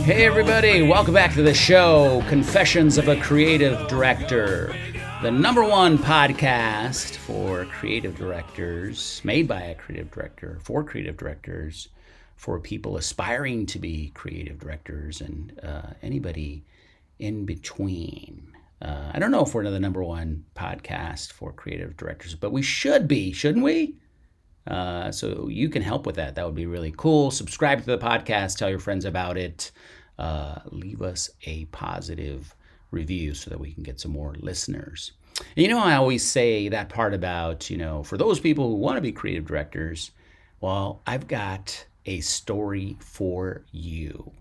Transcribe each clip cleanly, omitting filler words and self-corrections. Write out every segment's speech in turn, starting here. Hey everybody, welcome back to the show, Confessions of a Creative Director, the number one podcast for creative directors, made by a creative director, for creative directors, for people aspiring to be creative directors, and anybody in between. I don't know if we're the number one podcast for creative directors, but we should be, shouldn't we? So you can help with that. That would be really cool. Subscribe to the podcast, tell your friends about it. Leave us a positive review so that we can get some more listeners. And you know, I always say that part about, for those people who want to be creative directors, well, I've got a story for you.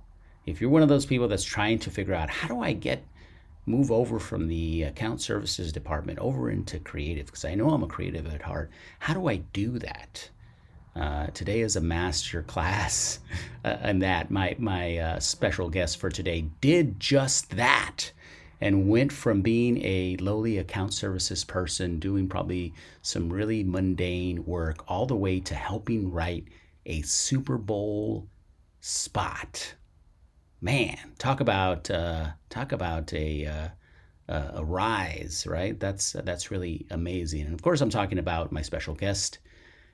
If you're one of those people that's trying to figure out, how do I move over from the account services department over into creative, because I know I'm a creative at heart, how do I do that? Today is a master class and that my special guest for today did just that and went from being a lowly account services person doing probably some really mundane work all the way to helping write a Super Bowl spot. Man, talk about a rise, right? That's really amazing. And of course, I'm talking about my special guest,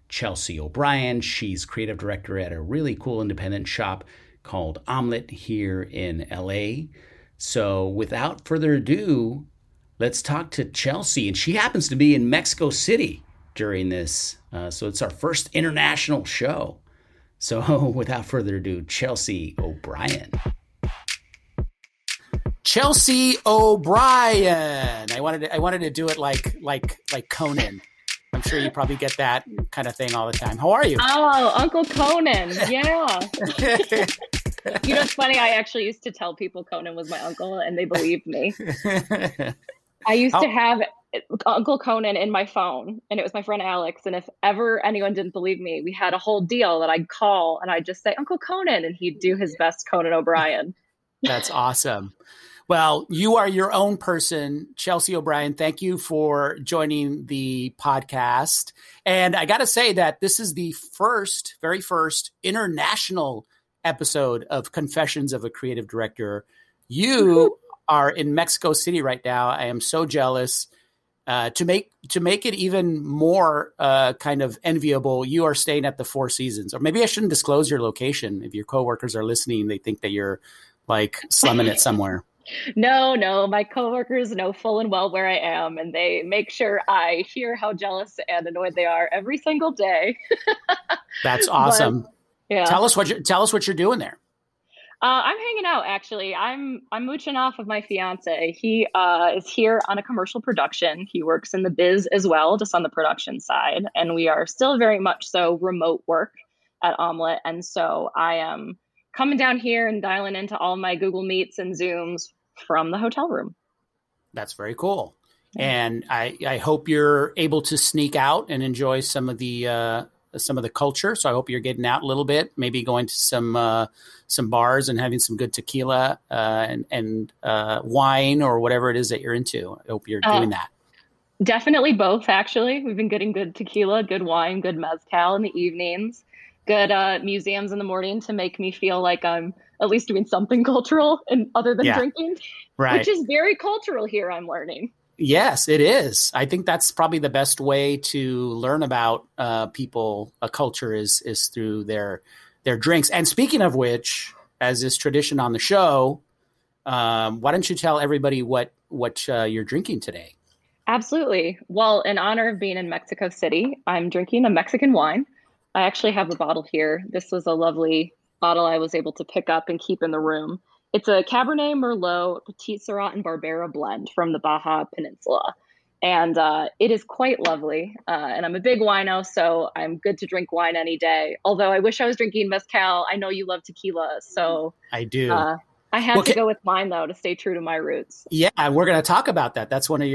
Chelsea O'Brien. She's creative director at a really cool independent shop called Omelette here in LA. So without further ado, let's talk to Chelsea. And she happens to be in Mexico City during this. So it's our first international show. So without further ado, Chelsea O'Brien. Chelsea O'Brien. I wanted to do it like Conan. I'm sure you probably get that kind of thing all the time. How are you? Oh, Uncle Conan. Yeah. You know, it's funny. I actually used to tell people Conan was my uncle and they believed me. I used to have Uncle Conan in my phone, and it was my friend Alex. And if ever anyone didn't believe me, we had a whole deal that I'd call and I'd just say, Uncle Conan, and he'd do his best Conan O'Brien. That's awesome. Well, you are your own person, Chelsea O'Brien. Thank you for joining the podcast. And I got to say that this is the very first international episode of Confessions of a Creative Director. You are in Mexico City right now. I am so jealous. To make it even more kind of enviable, you are staying at the Four Seasons. Or maybe I shouldn't disclose your location. If your coworkers are listening, they think that you're like slumming it somewhere. No, my coworkers know full and well where I am, and they make sure I hear how jealous and annoyed they are every single day. That's awesome. But, yeah. Tell us what you're doing there. I'm hanging out, actually. I'm mooching off of my fiance. He is here on a commercial production. He works in the biz as well, just on the production side. And we are still very much so remote work at Omelette. And so I am coming down here and dialing into all my Google Meets and Zooms from the hotel room. That's very cool. Yeah. And I hope you're able to sneak out and enjoy some of the culture. So I hope you're getting out a little bit, maybe going to some bars and having some good tequila and wine or whatever it is that you're into. I hope you're doing that. Definitely both, actually. We've been getting good tequila, good wine, good mezcal in the evenings, good museums in the morning to make me feel like I'm at least doing something cultural and other than drinking, right. Which is very cultural here, I'm learning. Yes, it is. I think that's probably the best way to learn about people, a culture is through their drinks. And speaking of which, as is tradition on the show, why don't you tell everybody what you're drinking today? Absolutely. Well, in honor of being in Mexico City, I'm drinking a Mexican wine. I actually have a bottle here. This was a lovely bottle I was able to pick up and keep in the room. It's a Cabernet Merlot, Petit Syrah, and Barbera blend from the Baja Peninsula. And it is quite lovely. And I'm a big wino, so I'm good to drink wine any day. Although I wish I was drinking mezcal. I know you love tequila, so I do. I have to go with mine though to stay true to my roots. Yeah, we're going to talk about that. That's one of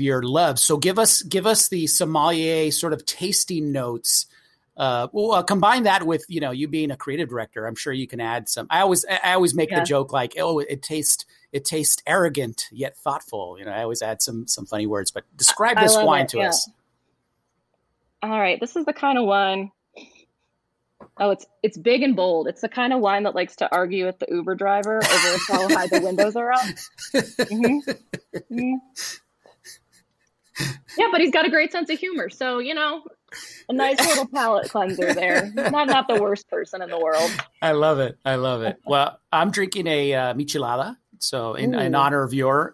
your loves. So give us the sommelier sort of tasting notes. Well, combine that with you being a creative director. I'm sure you can add some. I always make the joke like, oh, it tastes arrogant yet thoughtful. I always add some funny words. But describe this wine to us. All right, this is the kind of wine. Oh, it's big and bold. It's the kind of wine that likes to argue with the Uber driver over how high the windows are up. Mm-hmm. Mm-hmm. Yeah, but he's got a great sense of humor. So, a nice little palate cleanser there. Not the worst person in the world. I love it. Well, I'm drinking a michelada. So in honor of your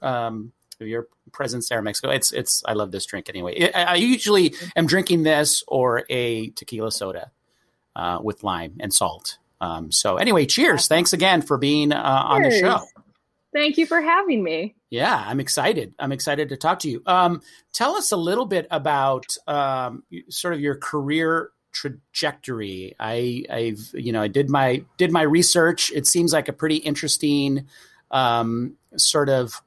presence there in Mexico, I love this drink anyway. I usually am drinking this or a tequila soda. With lime and salt. So anyway, cheers. Thanks again for being on the show. Thank you for having me. Yeah, I'm excited. I'm excited to talk to you. Tell us a little bit about sort of your career trajectory. I did my research. It seems like a pretty interesting sort of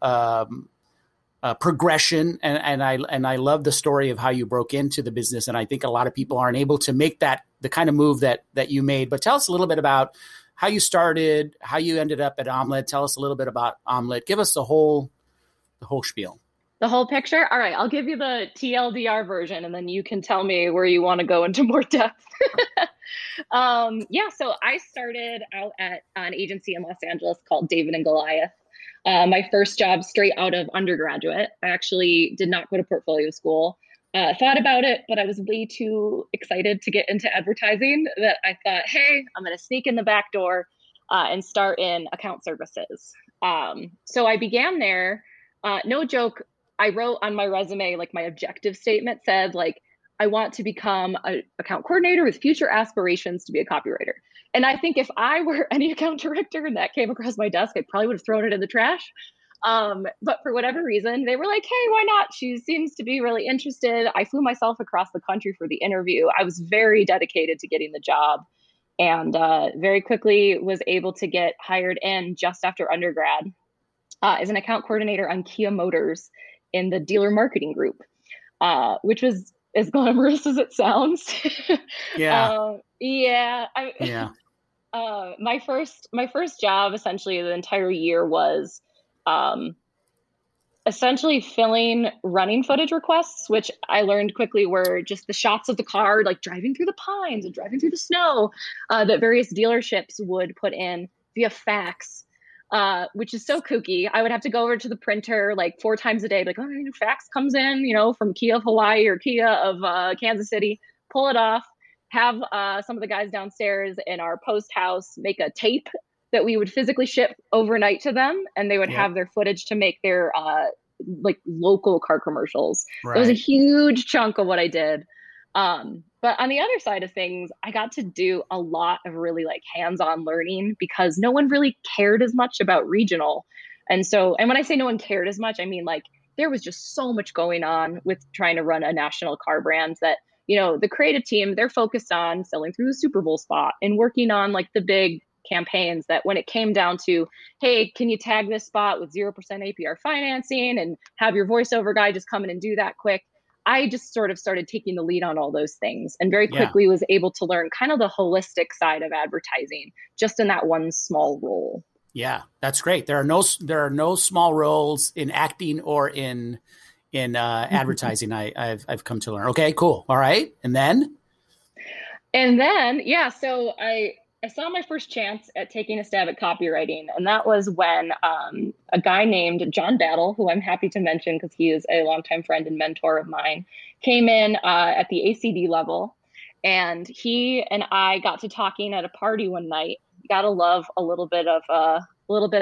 progression, and I love the story of how you broke into the business, and I think a lot of people aren't able to make the kind of move that you made. But tell us a little bit about how you started, how you ended up at Omelette. Tell us a little bit about Omelette. Give us the whole spiel. The whole picture? All right, I'll give you the TLDR version, and then you can tell me where you want to go into more depth. So I started out at an agency in Los Angeles called David and Goliath. My first job straight out of undergraduate. I actually did not go to portfolio school. Thought about it, but I was way too excited to get into advertising that I thought, hey, I'm going to sneak in the back door and start in account services. So I began there. No joke. I wrote on my resume, like my objective statement said, like, I want to become an account coordinator with future aspirations to be a copywriter. And I think if I were any account director and that came across my desk, I probably would have thrown it in the trash. But for whatever reason, they were like, hey, why not? She seems to be really interested. I flew myself across the country for the interview. I was very dedicated to getting the job and very quickly was able to get hired in just after undergrad as an account coordinator on Kia Motors in the dealer marketing group, which was as glamorous as it sounds. My first job, essentially the entire year, was essentially filling running footage requests, which I learned quickly were just the shots of the car, like driving through the pines and driving through the snow, that various dealerships would put in via fax, which is so kooky. I would have to go over to the printer like 4 times a day, like, oh, fax comes in, from Kia of Hawaii or Kia of Kansas City, pull it off, have some of the guys downstairs in our post house make a tape that we would physically ship overnight to them, and they would have their footage to make their local car commercials. Right. It was a huge chunk of what I did. But on the other side of things, I got to do a lot of really like hands-on learning because no one really cared as much about regional. And when I say no one cared as much, I mean like there was just so much going on with trying to run a national car brand that, the creative team, they're focused on selling through the Super Bowl spot and working on like the big campaigns that when it came down to, hey, can you tag this spot with 0% APR financing and have your voiceover guy just come in and do that quick? I just sort of started taking the lead on all those things and very quickly was able to learn kind of the holistic side of advertising just in that one small role. Yeah, that's great. There are no small roles in acting or in advertising. I've come to learn. Okay, cool. All right. So I saw my first chance at taking a stab at copywriting, and that was when a guy named John Battle, who I'm happy to mention because he is a longtime friend and mentor of mine, came in at the ACD level, and he and I got to talking at a party one night. Gotta love a little bit of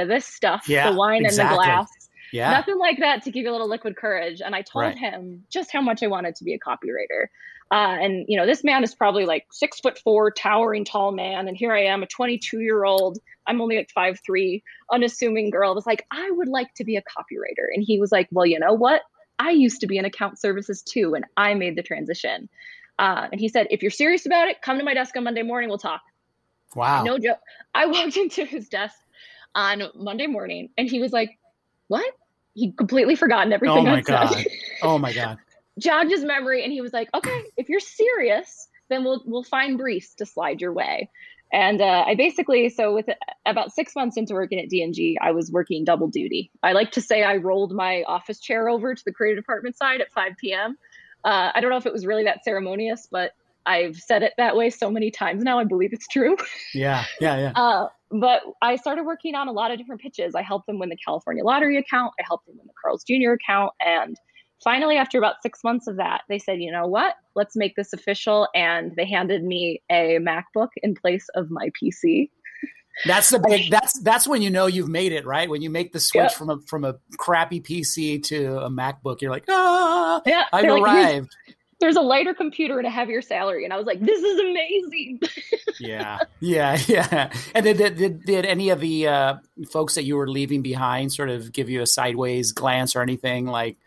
this stuff, the wine in the glass. Yeah. Nothing like that to give you a little liquid courage. And I told him just how much I wanted to be a copywriter. And, you know, this man is probably like 6'4", towering tall man. And here I am, a 22-year-old. I'm only like 5'3", unassuming girl. I was like, I would like to be a copywriter. And he was like, well, you know what? I used to be in account services too, and I made the transition. And he said, if you're serious about it, come to my desk on Monday morning. We'll talk. Wow. No joke. I walked into his desk on Monday morning, and he was like, what? He completely forgotten everything. Oh my God. Jogged his memory, and he was like, okay, if you're serious, then we'll find briefs to slide your way. And I basically, so with about 6 months into working at D&G, I was working double duty. I like to say I rolled my office chair over to the creative department side at 5 p.m. I don't know if it was really that ceremonious, but I've said it that way so many times now, I believe it's true. Yeah. But I started working on a lot of different pitches. I helped them win the California Lottery account. I helped them win the Carl's Jr. account. And finally, after about 6 months of that, they said, you know what, let's make this official. And they handed me a MacBook in place of my PC. That's the big, that's when you know you've made it, right? When you make the switch from a crappy PC to a MacBook, you're like, I've arrived. Like, there's a lighter computer and a heavier salary. And I was like, this is amazing. Yeah. And did any of the folks that you were leaving behind sort of give you a sideways glance or anything like,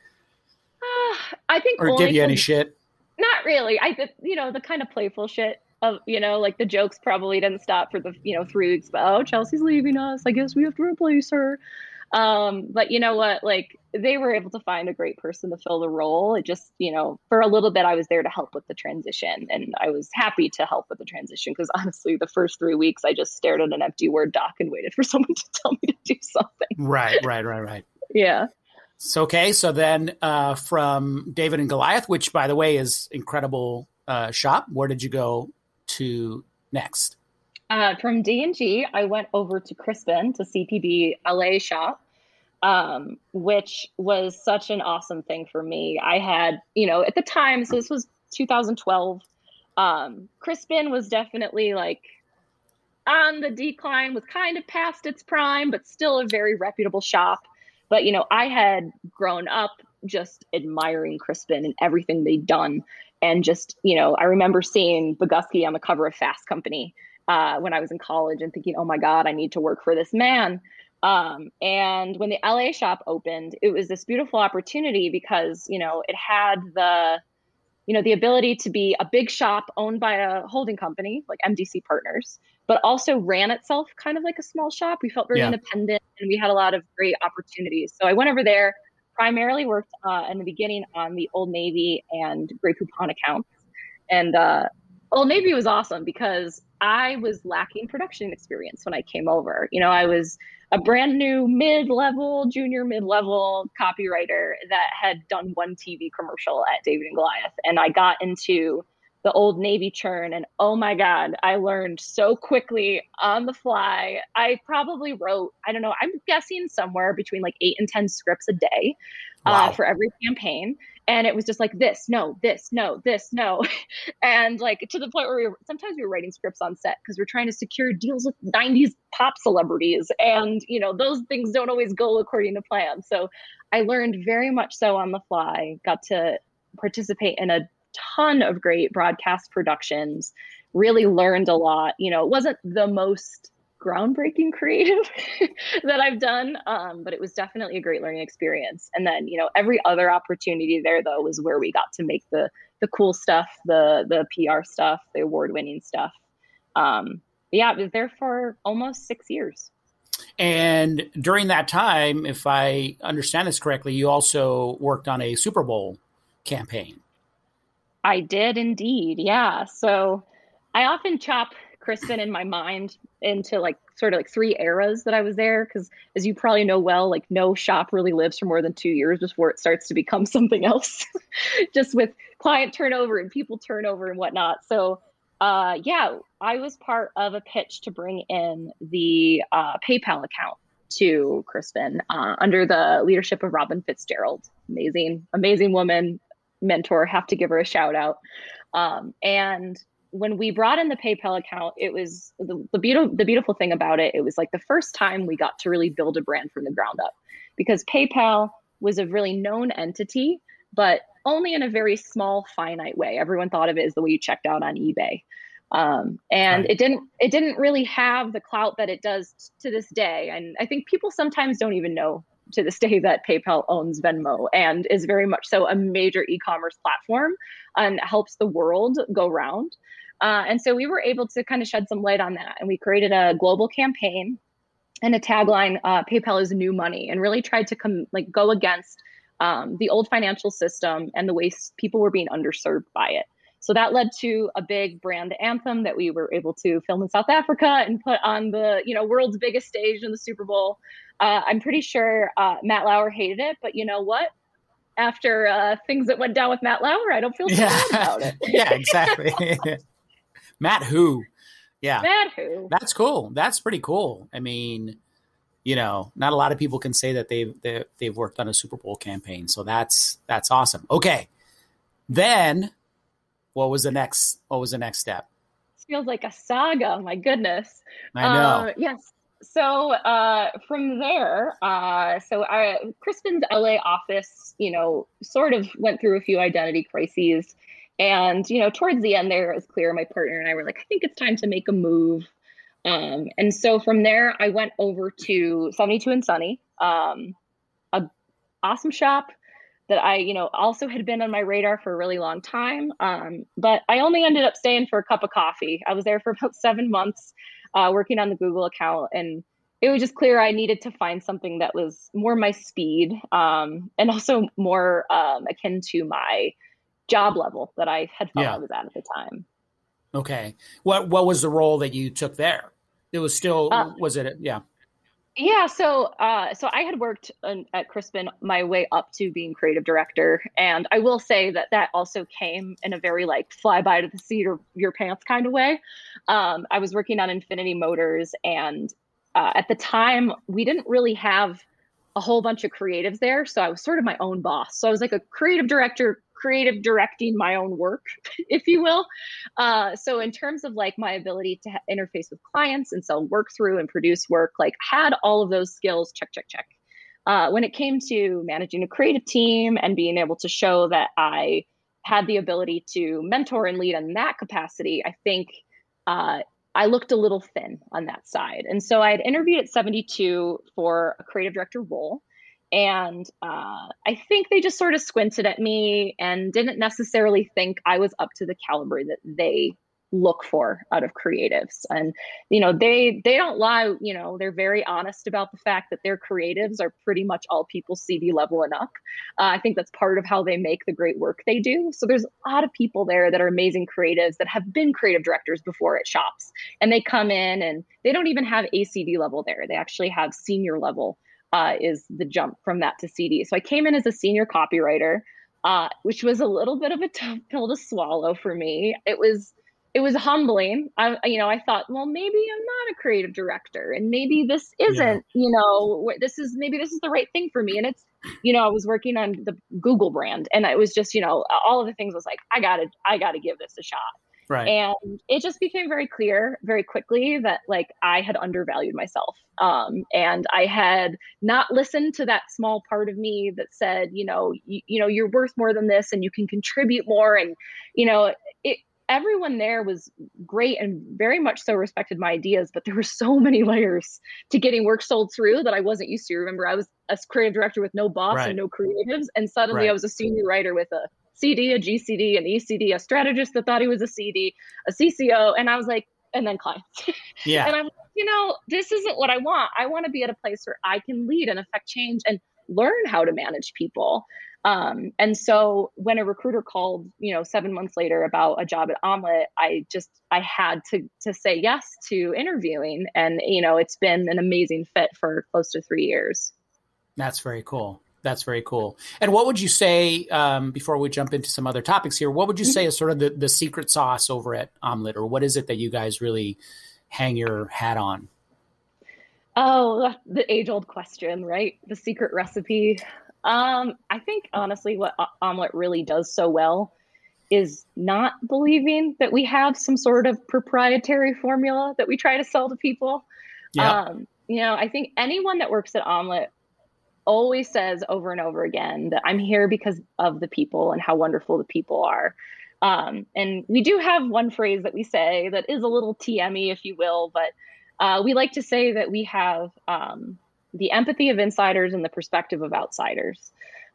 I think, or give you any shit? Not really. The kind of playful shit of, like the jokes probably didn't stop for the, 3 weeks, but, oh, Chelsea's leaving us. I guess we have to replace her. But you know what, like they were able to find a great person to fill the role. It just, for a little bit I was there to help with the transition, and I was happy to help with the transition because honestly, the first 3 weeks I just stared at an empty Word doc and waited for someone to tell me to do something. Right. Yeah. So then from David and Goliath, which, by the way, is incredible shop, where did you go to next? From D&G, I went over to Crispin, to CPB LA shop, which was such an awesome thing for me. I had, at the time, so this was 2012, Crispin was definitely like on the decline, was kind of past its prime, but still a very reputable shop. But, I had grown up just admiring Crispin and everything they'd done. And just, I remember seeing Bogusky on the cover of Fast Company when I was in college and thinking, oh, my God, I need to work for this man. And when the LA shop opened, it was this beautiful opportunity because, it had the ability to be a big shop owned by a holding company like MDC Partners, but also ran itself kind of like a small shop. We felt very independent, and we had a lot of great opportunities. So I went over there, primarily worked in the beginning on the Old Navy and Grey Poupon accounts. And Old Navy was awesome because I was lacking production experience when I came over. I was a brand new junior mid-level copywriter that had done one TV commercial at David and Goliath. And I got into the Old Navy churn, and oh my God, I learned so quickly on the fly. I probably wrote, I don't know, I'm guessing somewhere between like 8 and 10 scripts a day. Wow. For every campaign. And it was just like this, no. And like to the point where we were writing scripts on set because we're trying to secure deals with 90s pop celebrities. And, those things don't always go according to plan. So I learned very much so on the fly, got to participate in a ton of great broadcast productions, really learned a lot. It wasn't the most groundbreaking creative that I've done, but it was definitely a great learning experience. And then, every other opportunity there, though, was where we got to make the cool stuff, the PR stuff, the award-winning stuff. I was there for almost 6 years. And during that time, if I understand this correctly, you also worked on a Super Bowl campaign. I did indeed. Yeah. So I often chop Crispin in my mind into like sort of like three eras that I was there. Cause as you probably know, well, like no shop really lives for more than 2 years before it starts to become something else, just with client turnover and people turnover and whatnot. So I was part of a pitch to bring in the PayPal account to Crispin under the leadership of Robin Fitzgerald. Amazing woman. Mentor, have to give her a shout out. And when we brought in the PayPal account, it was the beautiful thing about it. It was like the first time we got to really build a brand from the ground up, because PayPal was a really known entity, but only in a very small, finite way. Everyone thought of it as the way you checked out on eBay. And right. it didn't really have the clout that it does to this day. And I think people sometimes don't even know to this day that PayPal owns Venmo and is very much so a major e-commerce platform and helps the world go round. And so we were able to kind of shed some light on that. And we created a global campaign and a tagline, PayPal is new money, and really tried to go against the old financial system and the way people were being underserved by it. So that led to a big brand anthem that we were able to film in South Africa and put on the world's biggest stage in the Super Bowl. I'm pretty sure Matt Lauer hated it, but you know what? After things that went down with Matt Lauer, I don't feel so bad about it. Yeah, exactly. Matt who? Yeah. Matt who? That's cool. That's pretty cool. I mean, not a lot of people can say that they've worked on a Super Bowl campaign. So that's awesome. Okay. Then what was the next step? This feels like a saga. My goodness. I know. Yes. So from there, Crispin's LA office, sort of went through a few identity crises. And, towards the end there, it was clear my partner and I were like, I think it's time to make a move. And so from there, I went over to 72 and Sunny, an awesome shop that I, also had been on my radar for a really long time. But I only ended up staying for a cup of coffee. I was there for about 7 months. Working on the Google account, and it was just clear I needed to find something that was more my speed, and also more akin to my job level that I had felt I was at the time. Okay. What was the role that you took there? It was still, was it? Yeah. Yeah. So I had worked at Crispin my way up to being creative director. And I will say that also came in a very fly by to the seat of your pants kind of way. I was working on Infinity Motors. And at the time, we didn't really have a whole bunch of creatives there. So I was sort of my own boss. So I was like a creative director, creative directing my own work, if you will. So in terms of my ability to interface with clients and sell work through and produce work, had all of those skills, check. When it came to managing a creative team and being able to show that I had the ability to mentor and lead in that capacity, I think I looked a little thin on that side. And so I had interviewed at 72 for a creative director role. And I think they just sort of squinted at me and didn't necessarily think I was up to the caliber that they look for out of creatives. And, they don't lie. They're very honest about the fact that their creatives are pretty much all people CV level and up. I think that's part of how they make the great work they do. So there's a lot of people there that are amazing creatives that have been creative directors before at shops. And they come in and they don't even have ACD level there. They actually have senior level. Is the jump from that to CD. So I came in as a senior copywriter, which was a little bit of a tough pill to swallow for me. It was humbling. I thought, well, maybe I'm not a creative director and maybe this isn't, this is the right thing for me. And it's, I was working on the Google brand and it was just, all of the things was like, I gotta give this a shot. Right. And it just became very clear very quickly that I had undervalued myself. And I had not listened to that small part of me that said, you're worth more than this and you can contribute more. And, everyone there was great and very much so respected my ideas, but there were so many layers to getting work sold through that I wasn't used to. Remember, I was a creative director with no boss and no creatives. And suddenly I was a senior writer with a CD, a GCD, an ECD, a strategist that thought he was a CD, a CCO. And I was like, and then clients. Yeah. And I'm like, this isn't what I want. I want to be at a place where I can lead and affect change and learn how to manage people. And so when a recruiter called, 7 months later about a job at Omelette, I had to say yes to interviewing. And, it's been an amazing fit for close to 3 years. That's very cool. That's very cool. And what would you say, before we jump into some other topics here, what would you say is sort of the secret sauce over at Omelette, or what is it that you guys really hang your hat on? Oh, the age-old question, right? The secret recipe. I think, honestly, what Omelette really does so well is not believing that we have some sort of proprietary formula that we try to sell to people. Yeah. I think anyone that works at Omelette always says over and over again that I'm here because of the people and how wonderful the people are. And we do have one phrase that we say that is a little TM-y, if you will, but we like to say that we have the empathy of insiders and the perspective of outsiders.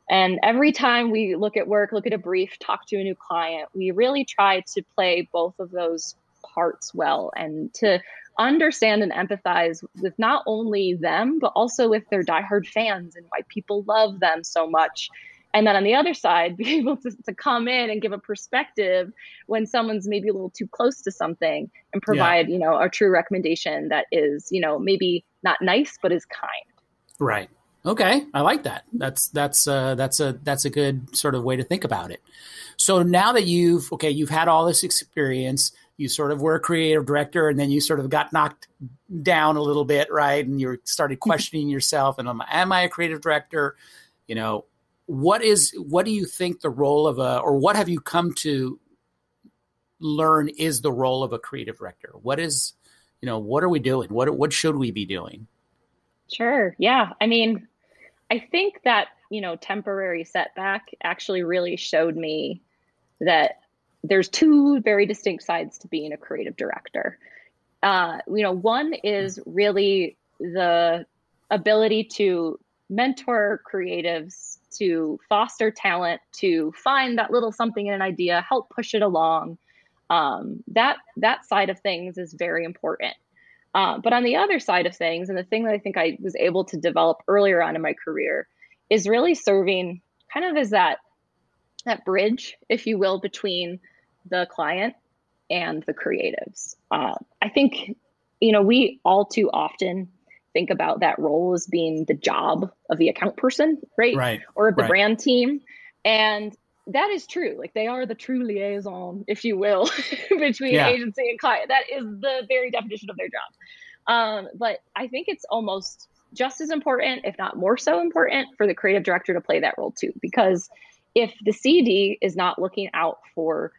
And every time we look at work, look at a brief, talk to a new client, we really try to play both of those parts well and to understand and empathize with not only them, but also with their diehard fans and why people love them so much. And then on the other side, be able to come in and give a perspective when someone's maybe a little too close to something and provide, you know, a true recommendation that is, you know, maybe not nice, but is kind. Right. Okay. I like that. That's a good sort of way to think about it. So now that you've had all this experience, you sort of were a creative director and then you sort of got knocked down a little bit, right? And you started questioning yourself and am I a creative director? You know, what do you think the role of or what have you come to learn is the role of a creative director? What is, you know, what are we doing? What should we be doing? Sure. Yeah. I mean, I think that, you know, temporary setback actually really showed me that there's two very distinct sides to being a creative director. You know, one is really the ability to mentor creatives, to foster talent, to find that little something in an idea, help push it along. That side of things is very important. But on the other side of things, and the thing that I think I was able to develop earlier on in my career is really serving kind of as that bridge, if you will, between the client and the creatives. I think, you know, we all too often think about that role as being the job of the account person, right? Or the brand team. And that is true. Like they are the true liaison, if you will, between agency and client. That is the very definition of their job. But I think it's almost just as important, if not more so important, for the creative director to play that role too. Because if the CD is not looking out for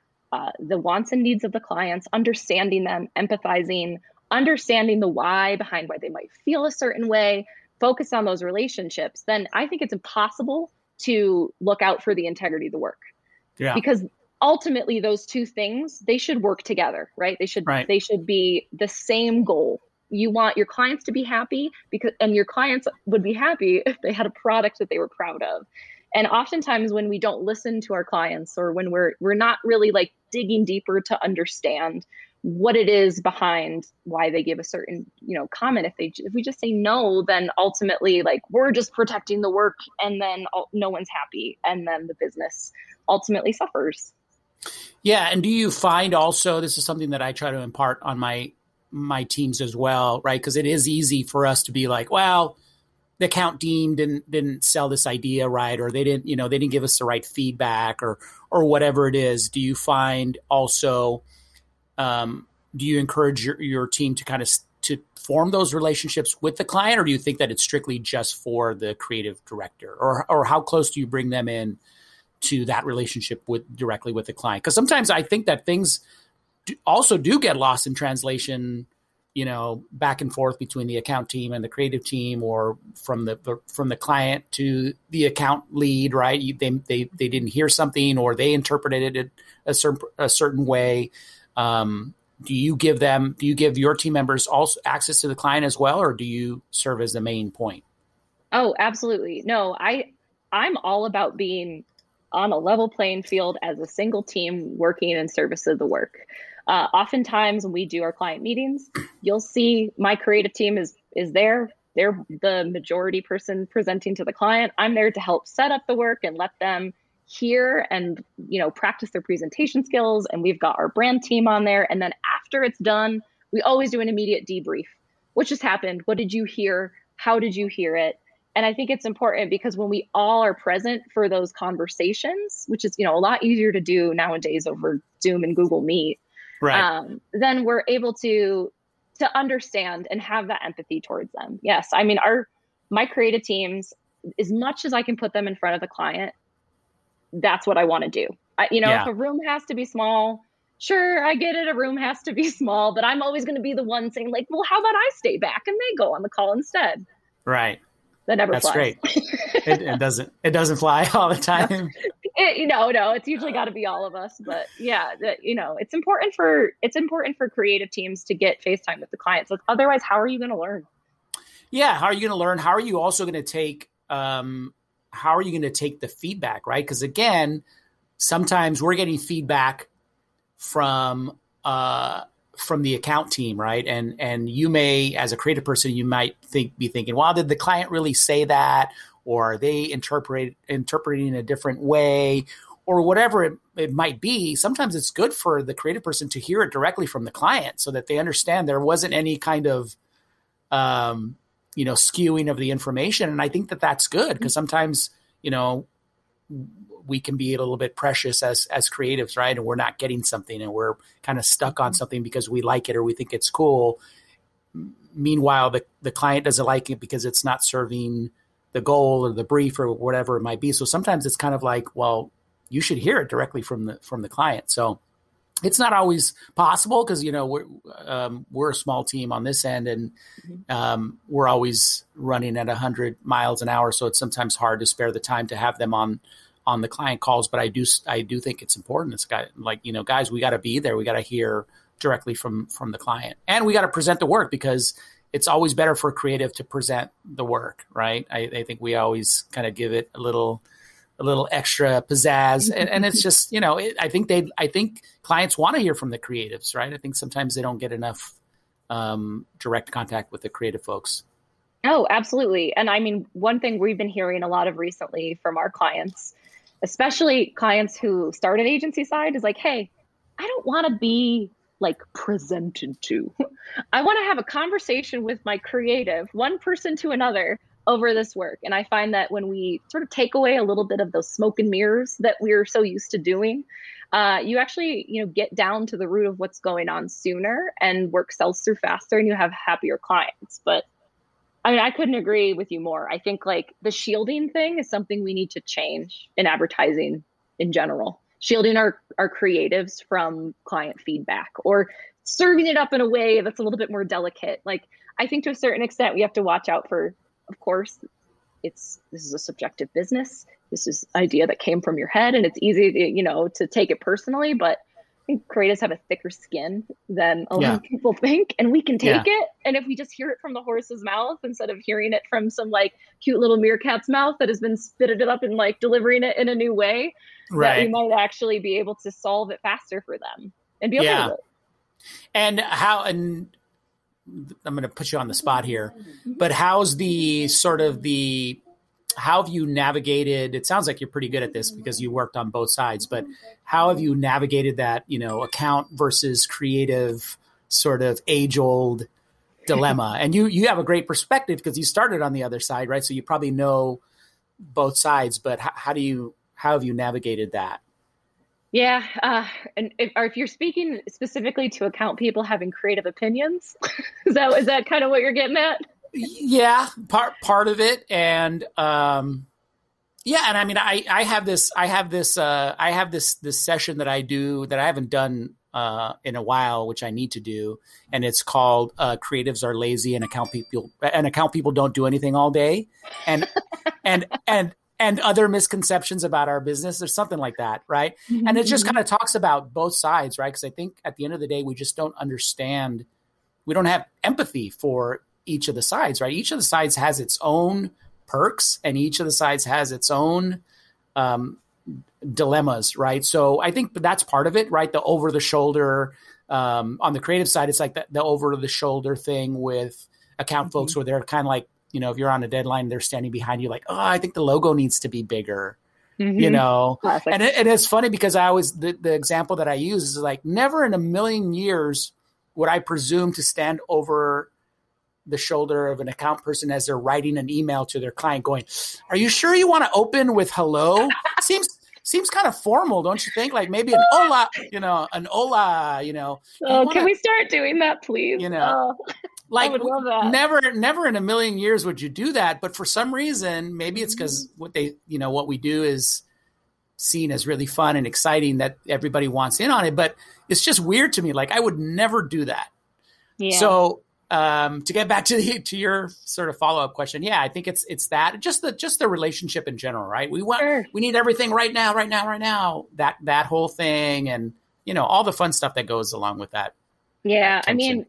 the wants and needs of the clients, understanding them, empathizing, understanding the why behind why they might feel a certain way, focus on those relationships, then I think it's impossible to look out for the integrity of the work. Yeah. Because ultimately those two things, they should work together, right? They should be the same goal. You want your clients to be happy and your clients would be happy if they had a product that they were proud of. And oftentimes when we don't listen to our clients or when we're not really like digging deeper to understand what it is behind why they give a certain, you know, comment. If we just say no, then ultimately like we're just protecting the work and then no one's happy and then the business ultimately suffers. Yeah. And do you find also, this is something that I try to impart on my teams as well, right? Because it is easy for us to be like, well, the account team didn't sell this idea right, or they didn't give us the right feedback or whatever it is. Do you find also do you encourage your team to kind of to form those relationships with the client, or do you think that it's strictly just for the creative director, or how close do you bring them in to that relationship directly with the client? Because sometimes I think that things do get lost in translation, you know, back and forth between the account team and the creative team, or from the client to the account lead, right? They didn't hear something, or they interpreted it a certain way. Do you give your team members also access to the client as well, or do you serve as the main point? Oh, absolutely. No, I'm all about being on a level playing field as a single team working in service of the work. Oftentimes when we do our client meetings, you'll see my creative team is there. They're the majority person presenting to the client. I'm there to help set up the work and let them hear and, you know, practice their presentation skills. And we've got our brand team on there. And then after it's done, we always do an immediate debrief. What just happened? What did you hear? How did you hear it? And I think it's important because when we all are present for those conversations, which is, you know, a lot easier to do nowadays over Zoom and Google Meet, right? Then we're able to understand and have that empathy towards them. Yes. I mean, my creative teams, as much as I can put them in front of the client, that's what I want to do. If a room has to be small, sure, I get it. A room has to be small, but I'm always going to be the one saying like, well, how about I stay back and they go on the call instead? Right. That never That's flies. That's great. It doesn't fly all the time. No, it's usually got to be all of us. But yeah, it's important for creative teams to get face time with the clients. Otherwise, how are you going to learn? Yeah, how are you going to learn? How are you also going to take? How are you going to take the feedback, right? Because again, sometimes we're getting feedback from the account team, right? And you may, as a creative person, you might be thinking, well, did the client really say that? Or are they interpreting in a different way? Or whatever it might be. Sometimes it's good for the creative person to hear it directly from the client so that they understand there wasn't any kind of, skewing of the information. And I think that that's good because sometimes, we can be a little bit precious as creatives, right? And we're not getting something and we're kind of stuck on something because we like it or we think it's cool. Meanwhile, the client doesn't like it because it's not serving the goal or the brief or whatever it might be. So sometimes it's kind of like, well, you should hear it directly from the client. So it's not always possible because, we're a small team on this end and we're always running at 100 miles an hour. So it's sometimes hard to spare the time to have them on the client calls, but I do think it's important. It's got guys, we got to be there. We got to hear directly from the client, and we got to present the work because it's always better for a creative to present the work, right? I think we always kind of give it a little extra pizzazz, and it's just I think clients want to hear from the creatives, right? I think sometimes they don't get enough direct contact with the creative folks. Oh, absolutely, and I mean one thing we've been hearing a lot of recently from our clients, especially clients who start at agency side, is like, hey, I don't want to be like presented to. I want to have a conversation with my creative, one person to another over this work. And I find that when we sort of take away a little bit of those smoke and mirrors that we're so used to doing, you actually, get down to the root of what's going on sooner, and work sells through faster, and you have happier clients. But I mean, I couldn't agree with you more. I think like the shielding thing is something we need to change in advertising in general. Shielding our creatives from client feedback, or serving it up in a way that's a little bit more delicate. Like, I think to a certain extent, we have to watch out for, of course, this is a subjective business. This is an idea that came from your head, and it's easy to, to take it personally. But I think creatives have a thicker skin than a lot of people think, and we can take it. And if we just hear it from the horse's mouth instead of hearing it from some like cute little meerkat's mouth that has been spitted it up and like delivering it in a new way, that we might actually be able to solve it faster for them and be okay with it. And I'm going to put you on the spot here, but how have you navigated? It sounds like you're pretty good at this because you worked on both sides, but how have you navigated that, account versus creative sort of age-old dilemma? And you have a great perspective because you started on the other side, right? So you probably know both sides, but how have you navigated that? Yeah. And if you're speaking specifically to account people having creative opinions, is that kind of what you're getting at? Yeah, part of it, and and I mean, I have this session that I do that I haven't done in a while, which I need to do, and it's called "Creatives Are Lazy and Account People Don't Do Anything All Day," and other misconceptions about our business, or something like that, right? Mm-hmm. And it just kind of talks about both sides, right? Because I think at the end of the day, we just don't understand, we don't have empathy for each of the sides, right? Each of the sides has its own perks, and each of the sides has its own dilemmas, right? So I think that's part of it, right? The over the shoulder on the creative side, it's like the over the shoulder thing with account folks where they're kind of like, if you're on a deadline, they're standing behind you like, oh, I think the logo needs to be bigger, Classic. And it's funny because I always, the example that I use is like, never in a million years would I presume to stand over the shoulder of an account person as they're writing an email to their client going, are you sure you want to open with hello? Seems kind of formal, don't you think? Like maybe an hola. Oh, can we start doing that, please? Like I would love that. Never in a million years would you do that. But for some reason, maybe it's because what we do is seen as really fun and exciting that everybody wants in on it. But it's just weird to me. Like I would never do that. Yeah. So To get back to your sort of follow-up question, yeah, I think it's that just the relationship in general, right? We need everything right now. That whole thing, and all the fun stuff that goes along with that. Yeah, I mean,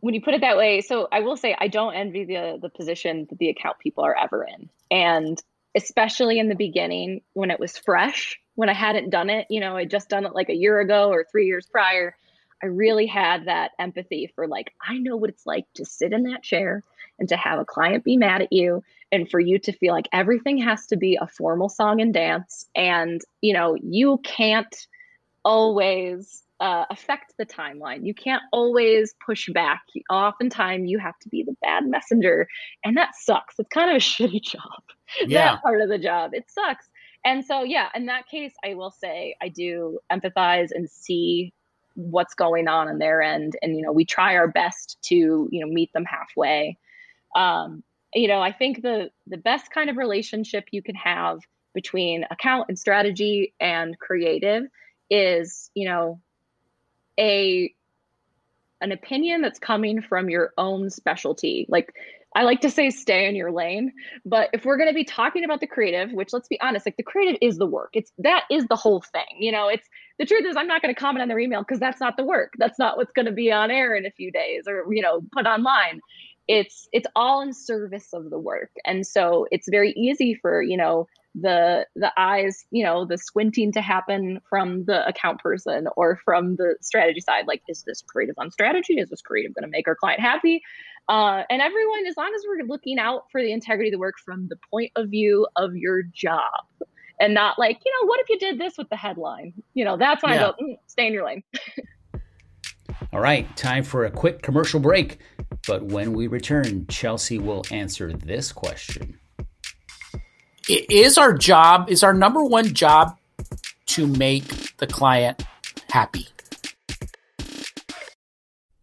when you put it that way, so I will say I don't envy the position that the account people are ever in, and especially in the beginning when it was fresh, when I hadn't done it, I'd just done it like a year ago or 3 years prior. I really had that empathy for I know what it's like to sit in that chair and to have a client be mad at you and for you to feel like everything has to be a formal song and dance. And, you can't always affect the timeline. You can't always push back. Oftentimes you have to be the bad messenger, and that sucks. It's kind of a shitty job. Yeah. That part of the job, it sucks. And so, yeah, in that case, I will say I do empathize and see what's going on their end. And, we try our best to, meet them halfway. I think the best kind of relationship you can have between account and strategy and creative is, an opinion that's coming from your own specialty. I like to say stay in your lane, but if we're going to be talking about the creative, which let's be honest, the creative is the work. That is the whole thing. It's the truth is I'm not going to comment on their email because that's not the work. That's not what's going to be on air in a few days or, put online. It's all in service of the work. And so it's very easy for, the eyes, the squinting to happen from the account person or from the strategy side. Is this creative on strategy? Is this creative going to make our client happy? And everyone, as long as we're looking out for the integrity of the work from the point of view of your job and not what if you did this with the headline? That's when I go, stay in your lane. All right, time for a quick commercial break. But when we return, Chelsea will answer this question. Is our number one job to make the client happy?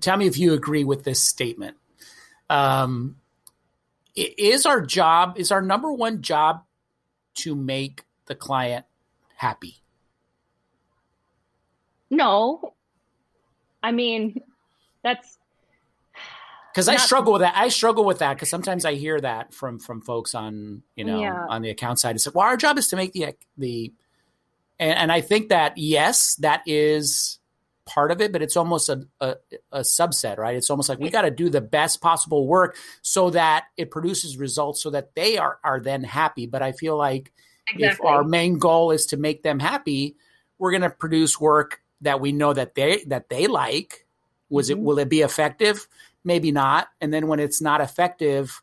Tell me if you agree with this statement. Is our number one job to make the client happy? No. I mean, that's... Because I struggle with that. Because sometimes I hear that from folks on, on the account side. It's like, well, our job is to make the and I think that, yes, that is... part of it, but it's almost a subset, right? It's almost like we got to do the best possible work so that it produces results so that they are then happy. But I feel like if our main goal is to make them happy, we're going to produce work that we know that they like. Will it be effective? Maybe not. And then when it's not effective,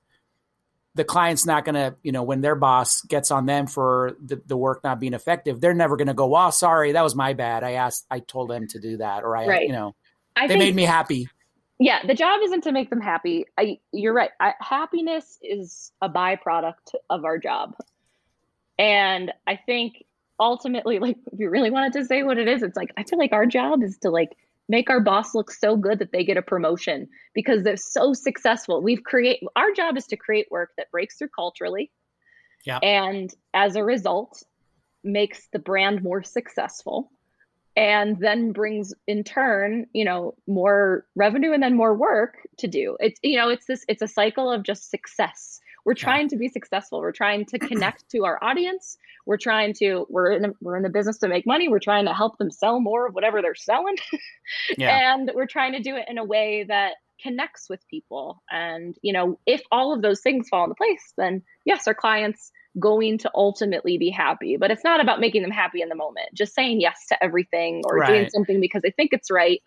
the client's not going to, when their boss gets on them for the work not being effective, they're never going to go, oh, sorry, that was my bad. I told them to do that. Or they made me happy. Yeah. The job isn't to make them happy. You're right. Happiness is a byproduct of our job. And I think ultimately, if you really wanted to say what it is, it's I feel like our job is to make our boss look so good that they get a promotion because they're so successful. Our job is to create work that breaks through culturally. Yeah. And as a result, makes the brand more successful and then brings in turn, more revenue and then more work to do. It's a cycle of just success. We're trying to be successful. We're trying to connect to our audience. We're in the business to make money. We're trying to help them sell more of whatever they're selling. And we're trying to do it in a way that connects with people. And, if all of those things fall into place, then yes, our clients going to ultimately be happy, but it's not about making them happy in the moment, just saying yes to everything or doing something because they think it's right.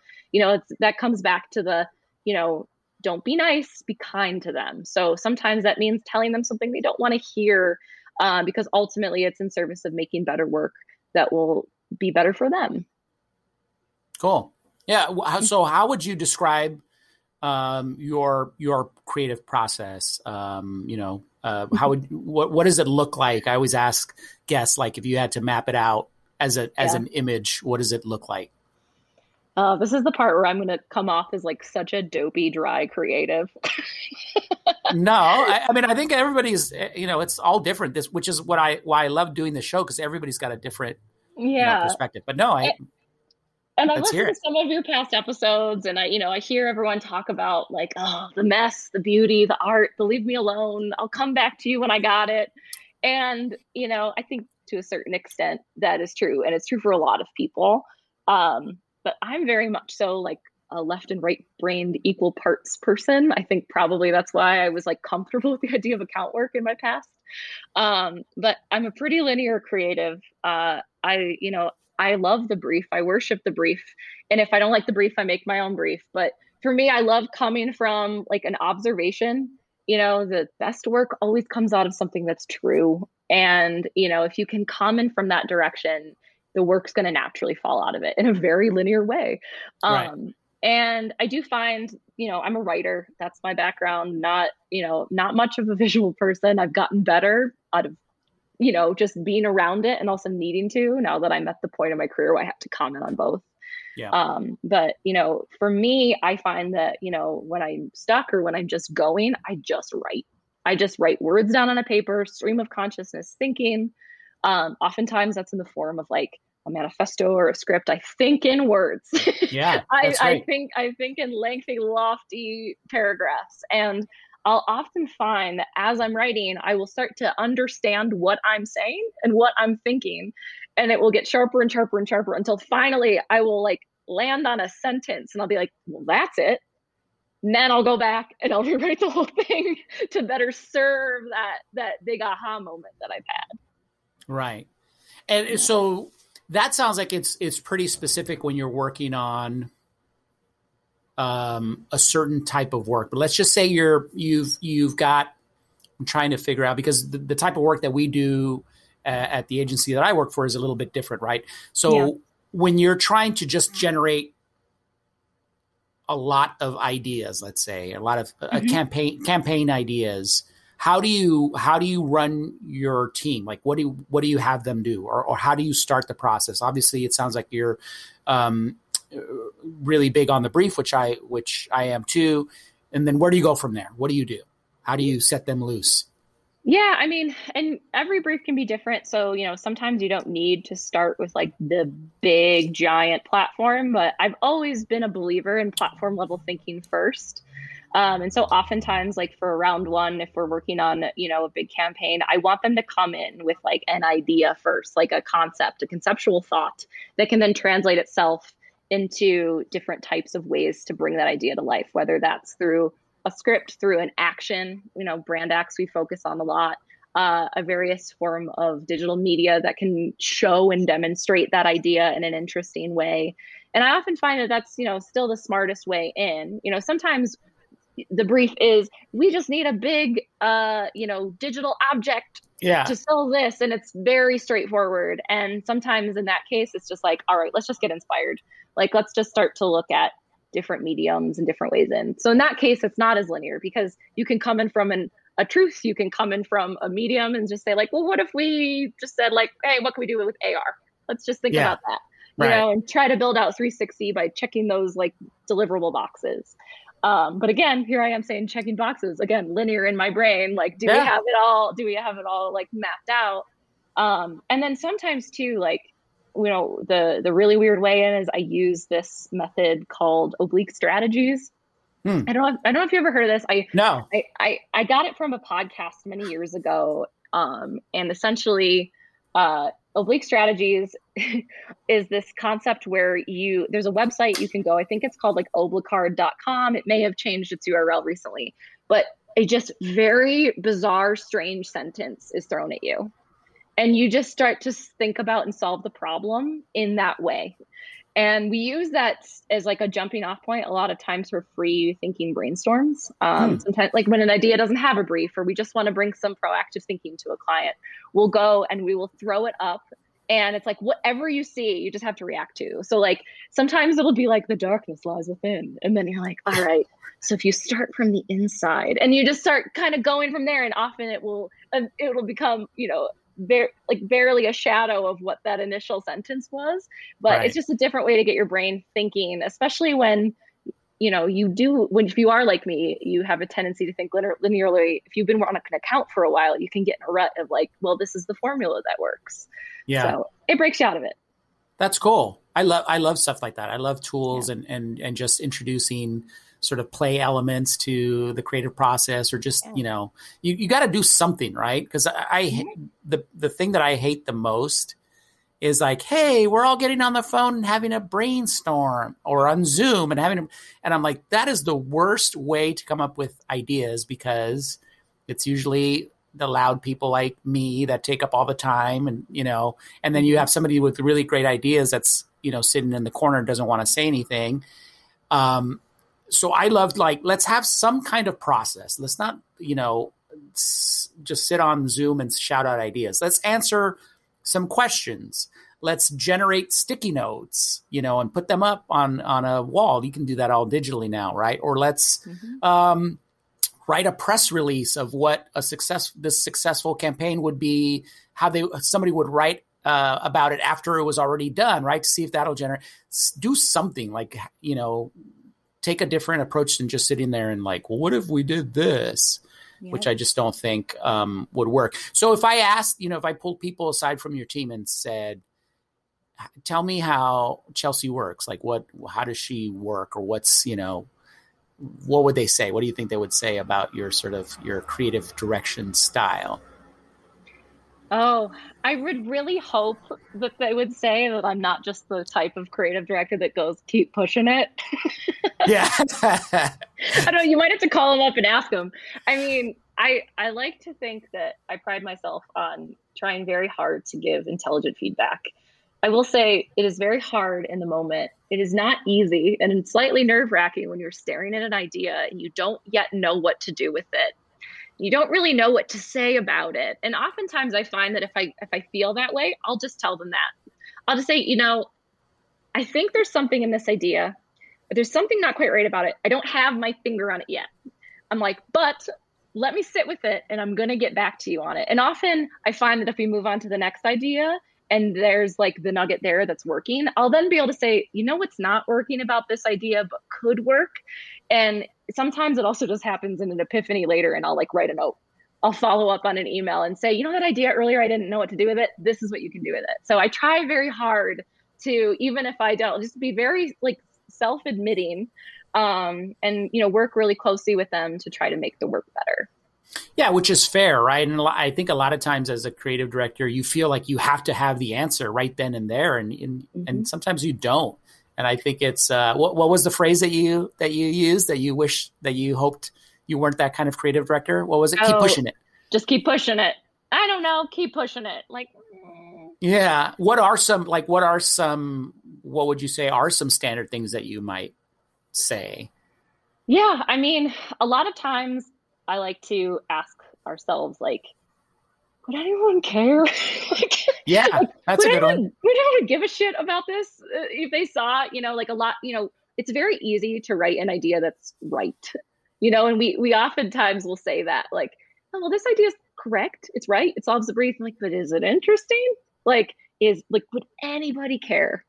That comes back to the, don't be nice, be kind to them. So sometimes that means telling them something they don't want to hear because ultimately it's in service of making better work that will be better for them. Cool. Yeah. So how would you describe your creative process? What does it look like? I always ask guests, like, if you had to map it out as an image, what does it look like? This is the part where I'm going to come off as like such a dopey, dry creative. No, I mean, I think everybody's, it's all different. This, which is why I love doing the show, because everybody's got a different perspective. But no, I listened to some of your past episodes, and I hear everyone talk about like, oh, the mess, the beauty, the art, the leave me alone. I'll come back to you when I got it. And, I think to a certain extent that is true. And it's true for a lot of people. But I'm very much so like a left and right brained equal parts person. I think probably that's why I was like comfortable with the idea of account work in my past. But I'm a pretty linear creative. I love the brief. I worship the brief. And if I don't like the brief, I make my own brief. But for me, I love coming from like an observation. The best work always comes out of something that's true. And, if you can comment from that direction, the work's going to naturally fall out of it in a very linear way. Right. And I do find, I'm a writer. That's my background. Not much of a visual person. I've gotten better out of, just being around it and also needing to, now that I'm at the point of my career where I have to comment on both. Yeah. But, for me, I find that, when I'm stuck or when I'm just going, I just write. I just write words down on a paper, stream of consciousness thinking. Oftentimes that's in the form of like a manifesto or a script. I think in words. Yeah, that's right. I think in lengthy, lofty paragraphs. And I'll often find that as I'm writing, I will start to understand what I'm saying and what I'm thinking. And it will get sharper and sharper and sharper until finally I will like land on a sentence and I'll be like, well, that's it. And then I'll go back and I'll rewrite the whole thing to better serve that big aha moment that I've had. Right. And so that sounds like it's pretty specific when you're working on a certain type of work. But let's just say I'm trying to figure out, because the type of work that we do at the agency that I work for is a little bit different, right? So when you're trying to just generate a lot of ideas, let's say a lot of campaign ideas, How do you run your team? Like, what do you have them do, or how do you start the process? Obviously, it sounds like you're really big on the brief, which I am too. And then where do you go from there? What do you do? How do you set them loose? Yeah, I mean, and every brief can be different. So, sometimes you don't need to start with like the big giant platform. But I've always been a believer in platform level thinking first. And so oftentimes, like for round one, if we're working on, a big campaign, I want them to come in with like an idea first, like a concept, a conceptual thought that can then translate itself into different types of ways to bring that idea to life, whether that's through a script, through an action, brand acts we focus on a lot, a various form of digital media that can show and demonstrate that idea in an interesting way. And I often find that that's, still the smartest way in. Sometimes the brief is, we just need a big, digital object to sell this. And it's very straightforward. And sometimes in that case, it's just like, all right, let's just get inspired. Like, let's just start to look at different mediums and different ways in. So in that case, it's not as linear, because you can come in from a truth, you can come in from a medium and just say like, well, what if we just said like, hey, what can we do with AR? Let's just think about that, and try to build out 360 by checking those like deliverable boxes. But again, here I am saying checking boxes, again, linear in my brain, like, we have it all? Do we have it all like mapped out? And then sometimes too, like, the really weird way in is I use this method called oblique strategies. I don't know if you ever heard of this. I got it from a podcast many years ago. And essentially, oblique strategies is this concept where there's a website you can go. I think it's called like oblicard.com. It may have changed its URL recently, but a just very bizarre, strange sentence is thrown at you. And you just start to think about and solve the problem in that way. And we use that as like a jumping off point a lot of times for free thinking brainstorms. Sometimes like when an idea doesn't have a brief, or we just want to bring some proactive thinking to a client, we'll go and we will throw it up And it's like, whatever you see, you just have to react to. So like, sometimes it'll be like the darkness lies within. And then you're like, all right, so if you start from the inside and you just start kind of going from there, and often it will become, you know, barely a shadow of what that initial sentence was. But It's just a different way to get your brain thinking, especially when, you know, if you are like me, you have a tendency to think linearly. If you've been on an account for a while, you can get in a rut of like, well, this is the formula that works. Yeah. So it breaks you out of it. That's cool. I love stuff like that. I love tools and just introducing sort of play elements to the creative process, or just, you know, you got to do something, right? Because the thing that I hate the most is like, hey, we're all getting on the phone and having a brainstorm, or on Zoom and and I'm like, that is the worst way to come up with ideas, because it's usually the loud people like me that take up all the time, and, you know, and then you have somebody with really great ideas that's, you know, sitting in the corner and doesn't want to say anything. So I loved, like, let's have some kind of process. Let's not, you know, just sit on Zoom and shout out ideas. Let's answer some questions. Let's generate sticky notes, you know, and put them up on a wall. You can do that all digitally now, right? Or let's write a press release of what this successful campaign would be, how somebody would write about it after it was already done, right? To see if that'll generate. Do something, like, you know, take a different approach than just sitting there and like, well, what if we did this? Yeah. Which I just don't think would work. So if I asked, you know, if I pulled people aside from your team and said, tell me how Chelsea works, like how does she work, or what's, you know, what would they say? What do you think they would say about your sort of your creative direction style? Oh, I would really hope that they would say that I'm not just the type of creative director that goes, keep pushing it. Yeah. I don't know. You might have to call them up and ask them. I mean, I like to think that I pride myself on trying very hard to give intelligent feedback. I will say it is very hard in the moment. It is not easy, and it's slightly nerve-wracking when you're staring at an idea and you don't yet know what to do with it. You don't really know what to say about it. And oftentimes I find that if I feel that way, I'll just tell them that. I'll just say, you know, I think there's something in this idea, but there's something not quite right about it. I don't have my finger on it yet. I'm like, but let me sit with it, and I'm going to get back to you on it. And often I find that if we move on to the next idea and there's like the nugget there that's working, I'll then be able to say, you know, what's not working about this idea, but could work. And sometimes it also just happens in an epiphany later, and I'll like write a note. I'll follow up on an email and say, you know, that idea earlier, I didn't know what to do with it. This is what you can do with it. So I try very hard to, even if I don't, just be very like self-admitting, and, you know, work really closely with them to try to make the work better. Yeah, which is fair, right? And I think a lot of times as a creative director, you feel like you have to have the answer right then and there. And sometimes you don't. And I think it's what was the phrase that you used, that you wish, that you hoped you weren't that kind of creative director? What was it? Keep pushing it. Just keep pushing it. I don't know. Keep pushing it. Like, yeah. What would you say are some standard things that you might say? Yeah. I mean, a lot of times I like to ask ourselves, like, would anyone care? Yeah, that's a good one. Would anyone give a shit about this if they saw, you know, like a lot, you know, it's very easy to write an idea that's right, you know, and we oftentimes will say that, like, oh, well, this idea is correct. It's right. It solves the brief. I'm like, but is it interesting? Like, would anybody care?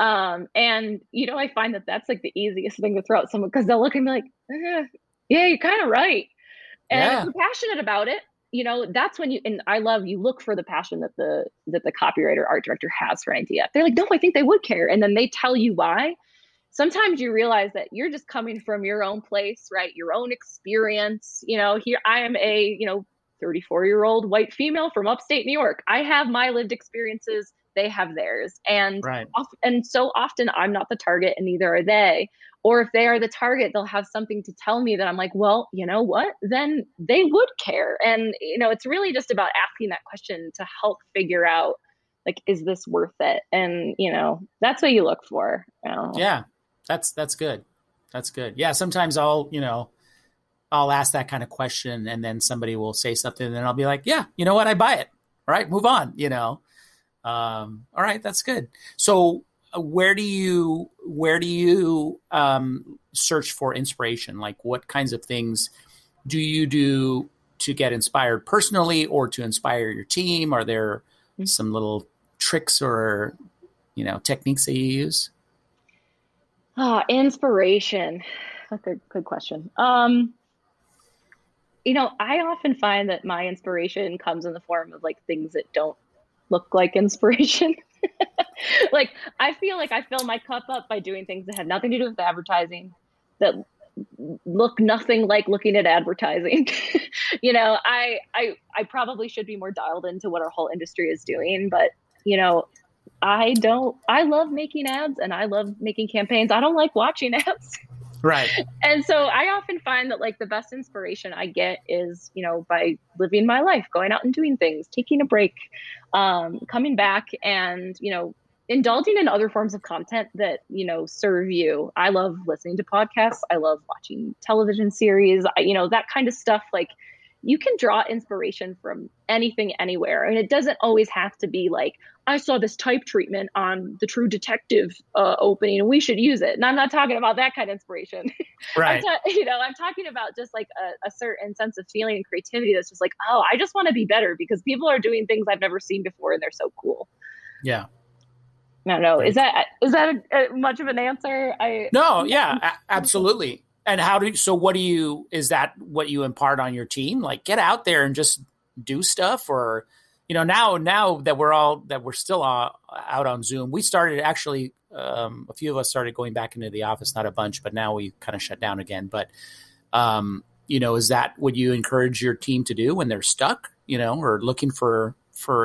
And, you know, I find that that's like the easiest thing to throw at someone, because they'll look and be like, yeah, you're kind of right. And if you're passionate about it, you know, that's when you look for the passion that the copywriter or art director has for an idea. They're like, no, I think they would care. And then they tell you why. Sometimes you realize that you're just coming from your own place, right? Your own experience. You know, here I am, a, you know, 34-year-old white female from upstate New York. I have my lived experiences. They have theirs. And, and so often I'm not the target, and neither are they. Or if they are the target, they'll have something to tell me that I'm like, well, you know what? Then they would care. And, you know, it's really just about asking that question to help figure out, like, is this worth it? And, you know, that's what you look for. You know? Yeah, that's good. That's good. Yeah, sometimes I'll ask that kind of question, and then somebody will say something, and then I'll be like, yeah, you know what? I buy it. All right, move on, you know. All right, that's good. So where do you search for inspiration? Like, what kinds of things do you do to get inspired personally or to inspire your team? Are there some little tricks or, you know, techniques that you use? Inspiration. That's a good question. You know, I often find that my inspiration comes in the form of like things that don't look like inspiration. Like, I feel like I fill my cup up by doing things that have nothing to do with advertising, that look nothing like looking at advertising. You know, I probably should be more dialed into what our whole industry is doing, but, you know, I love making ads and I love making campaigns. I don't like watching ads. Right. And so I often find that like the best inspiration I get is, you know, by living my life, going out and doing things, taking a break, coming back and, you know, indulging in other forms of content that, you know, serve you. I love listening to podcasts. I love watching television series, you know, that kind of stuff. Like, you can draw inspiration from anything, anywhere. And it doesn't always have to be like, I saw this type treatment on the True Detective opening and we should use it. And I'm not talking about that kind of inspiration. Right. I'm talking about just like a certain sense of feeling and creativity that's just like, oh, I just want to be better because people are doing things I've never seen before and they're so cool. Yeah. No, no. Right. Is that much of an answer? Absolutely. And is that what you impart on your team? Like, get out there and just do stuff? Or, you know, now that we're still out on Zoom, we started actually, a few of us started going back into the office, not a bunch, but now we kind of shut down again. But, you know, is that what you encourage your team to do when they're stuck, you know, or looking for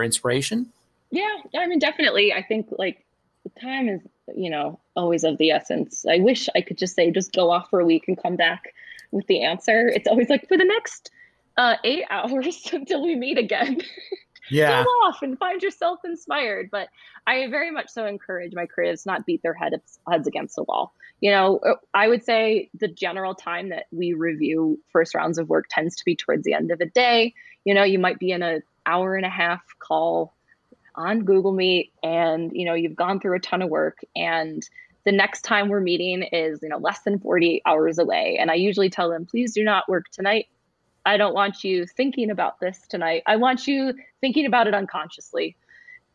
inspiration? Yeah. I mean, definitely. I think like the time is, you know, always of the essence. I wish I could just say, just go off for a week and come back with the answer. It's always like for the next 8 hours until we meet again. Yeah. Go off and find yourself inspired. But I very much so encourage my creatives not beat their heads against the wall. You know, I would say the general time that we review first rounds of work tends to be towards the end of the day. You know, you might be in an hour and a half call on Google Meet and, you know, you've gone through a ton of work and the next time we're meeting is, you know, less than 48 hours away. And I usually tell them, please do not work tonight. I don't want you thinking about this tonight. I want you thinking about it unconsciously.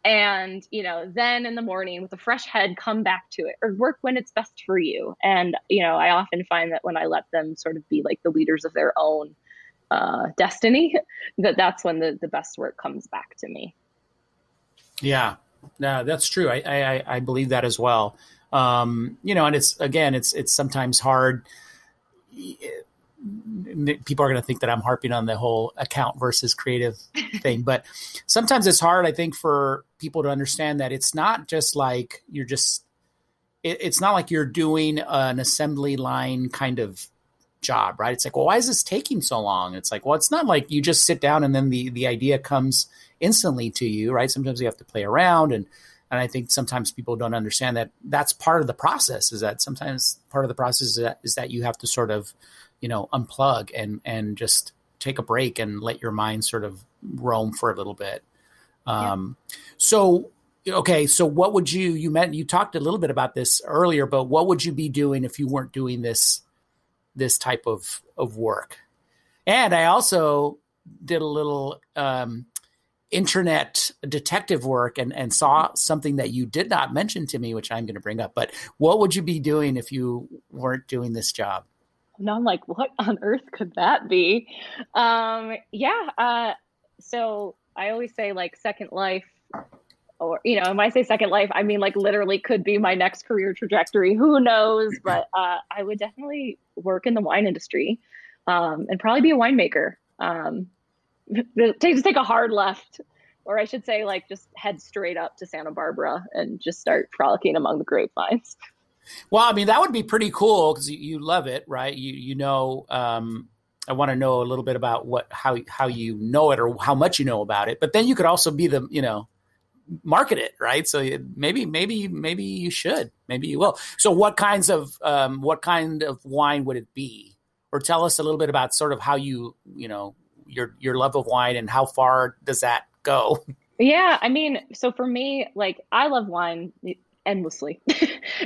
And, you know, then in the morning with a fresh head, come back to it or work when it's best for you. And, you know, I often find that when I let them sort of be like the leaders of their own destiny, that's when the best work comes back to me. Yeah, no, that's true. I believe that as well. You know, and it's sometimes hard. People are going to think that I'm harping on the whole account versus creative thing, but sometimes it's hard, I think, for people to understand that it's not just like it's not like you're doing an assembly line kind of job, right? It's like, well, why is this taking so long? It's like, well, it's not like you just sit down and then the idea comes instantly to you, right? Sometimes you have to play around. And I think sometimes people don't understand that that's part of the process, is that sometimes part of the process is that you have to sort of, you know, unplug and just take a break and let your mind sort of roam for a little bit. Yeah. So, okay. So what would you talked a little bit about this earlier, but what would you be doing if you weren't doing this type of work? And I also did a little, internet detective work and saw something that you did not mention to me, which I'm going to bring up, but what would you be doing if you weren't doing this job? And I'm like, what on earth could that be? So I always say like Second Life, or, you know, when I say Second Life, I mean like literally could be my next career trajectory, who knows? But I would definitely work in the wine industry and probably be a winemaker. Just take a hard left, or I should say like just head straight up to Santa Barbara and just start frolicking among the grapevines. Well, I mean, that would be pretty cool because you love it, right? You know, I want to know a little bit about how you know it or how much you know about it, but then you could also be the, you know, market it, right? So maybe you should, maybe you will. So what kind of wine would it be? Or tell us a little bit about sort of how you know, your love of wine and how far does that go? Yeah, I mean, so for me, like, I love wine endlessly.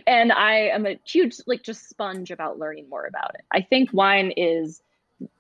And I am a huge, like, just sponge about learning more about it. I think wine is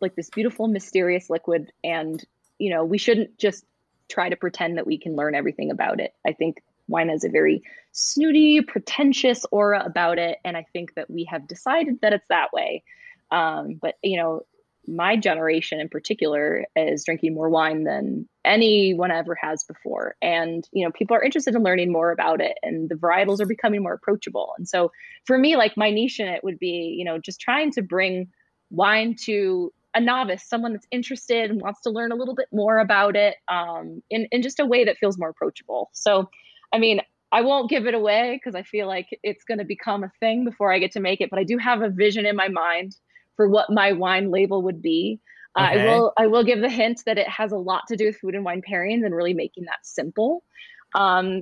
like this beautiful, mysterious liquid. And, you know, we shouldn't just try to pretend that we can learn everything about it. I think wine has a very snooty, pretentious aura about it. And I think that we have decided that it's that way. But, you know, my generation in particular is drinking more wine than anyone ever has before. And, you know, people are interested in learning more about it, and the varietals are becoming more approachable. And so for me, like, my niche in it would be, you know, just trying to bring wine to a novice, someone that's interested and wants to learn a little bit more about it, in just a way that feels more approachable. So, I mean, I won't give it away because I feel like it's going to become a thing before I get to make it, but I do have a vision in my mind for what my wine label would be. Okay. I will give the hint that it has a lot to do with food and wine pairings and really making that simple. I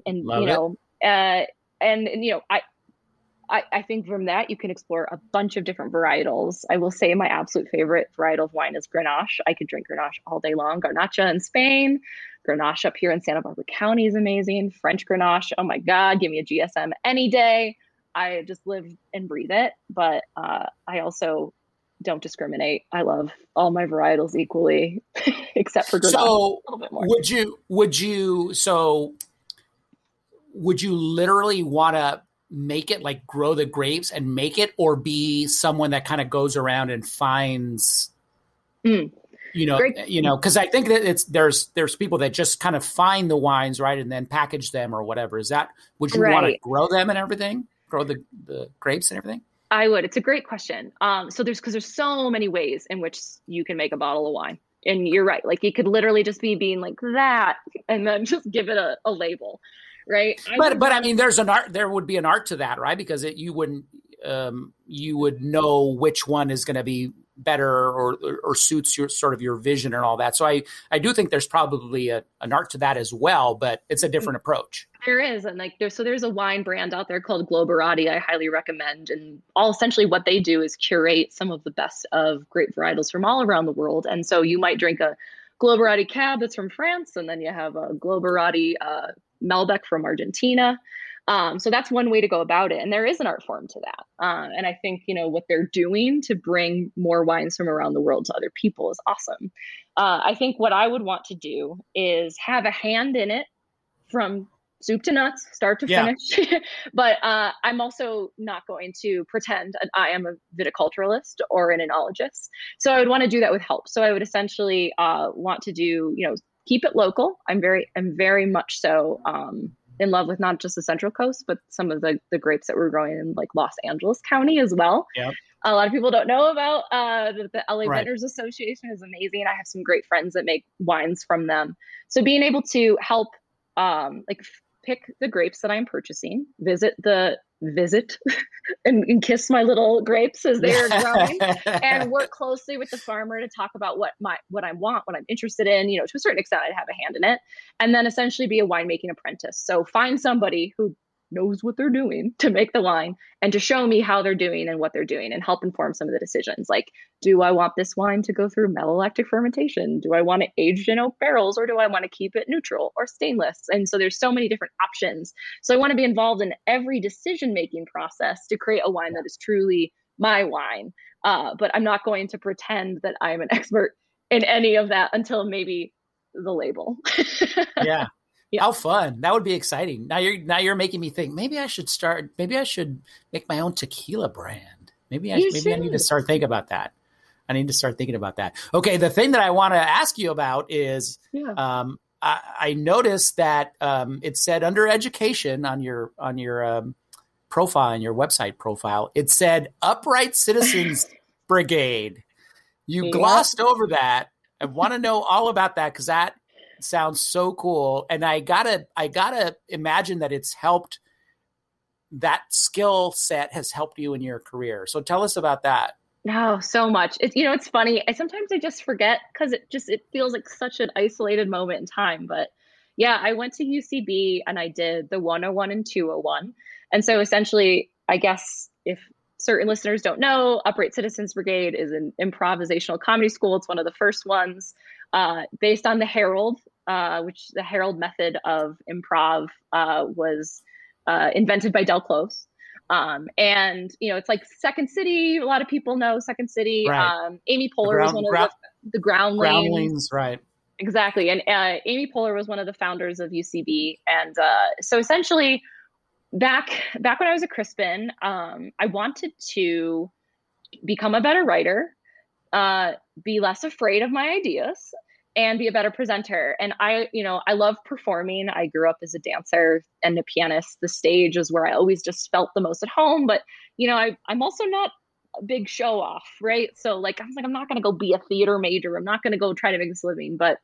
think from that you can explore a bunch of different varietals. I will say my absolute favorite varietal of wine is Grenache. I could drink Grenache all day long. Garnacha in Spain, Grenache up here in Santa Barbara County is amazing. French Grenache, oh my God, give me a GSM any day. I just live and breathe it. But I also don't discriminate. I love all my varietals equally, except for Grenache. So a little bit more. Would you literally want to make it, like, grow the grapes and make it, or be someone that kind of goes around and finds, cause I think that there's people that just kind of find the wines, right, and then package them or whatever. Is that, would you want to grow them and everything? Grow the grapes and everything? I would. It's a great question. Cause there's so many ways in which you can make a bottle of wine. And you're right. Like, it could literally just be being like that and then just give it a label. Right. But I mean, there's an art, there would be an art to that, right? Because you would know which one is going to be better or suits your sort of your vision and all that. So I do think there's probably an art to that as well, but it's a different approach. There is. And like there's a wine brand out there called Globarati. I highly recommend. And all essentially what they do is curate some of the best of grape varietals from all around the world. And so you might drink a Globarati Cab that's from France, and then you have a Globarati, Malbec from Argentina. So that's one way to go about it. And there is an art form to that. And I think, you know, what they're doing to bring more wines from around the world to other people is awesome. I think what I would want to do is have a hand in it from soup to nuts, start to finish. But I'm also not going to pretend I am a viticulturalist or an enologist. So I would want to do that with help. So I would essentially want to do, you know, keep it local. I'm very much so in love with not just the Central Coast, but some of the grapes that we're growing in, like, Los Angeles County as well. Yep. A lot of people don't know about the LA Vintners Association is amazing. I have some great friends that make wines from them. So being able to help pick the grapes that I'm purchasing, visit and kiss my little grapes as they are growing, and work closely with the farmer to talk about what I'm interested in. You know, to a certain extent, I'd have a hand in it, and then essentially be a winemaking apprentice. So find somebody who knows what they're doing to make the wine and to show me how they're doing and what they're doing and help inform some of the decisions. Like, do I want this wine to go through malolactic fermentation? Do I want it aged in oak barrels, or do I want to keep it neutral or stainless? And so there's so many different options. So I want to be involved in every decision-making process to create a wine that is truly my wine. But I'm not going to pretend that I'm an expert in any of that until maybe the label. Yeah. Yeah. How fun. That would be exciting. Now you're making me think maybe I should make my own tequila brand. I need to start thinking about that. Okay. The thing that I want to ask you about is, I noticed that, it said under education on your profile, on your website profile, it said Upright Citizens Brigade. You glossed over that. I want to know all about that, 'cause that sounds so cool. And I gotta imagine that it's helped, that skill set has helped you in your career. So tell us about that. Oh, so much. It's, you know, it's funny. Sometimes I just forget, because it feels like such an isolated moment in time. But yeah, I went to UCB and I did the 101 and 201. And so essentially, I guess if certain listeners don't know, Upright Citizens Brigade is an improvisational comedy school. It's one of the first ones. Based on the Harold which the Harold method of improv was invented by Del Close. And you know, it's like Second City. A lot of people know Second City. Right. Amy Poehler was one of the Groundlings, right? Exactly. And Amy Poehler was one of the founders of UCB. And so essentially, back when I was at Crispin, I wanted to become a better writer, be less afraid of my ideas, and be a better presenter. And I love performing. I grew up as a dancer and a pianist. The stage is where I always just felt the most at home. But, you know, I'm also not a big show off, right? So like, I was like, I'm not going to go be a theater major. I'm not going to go try to make this living. But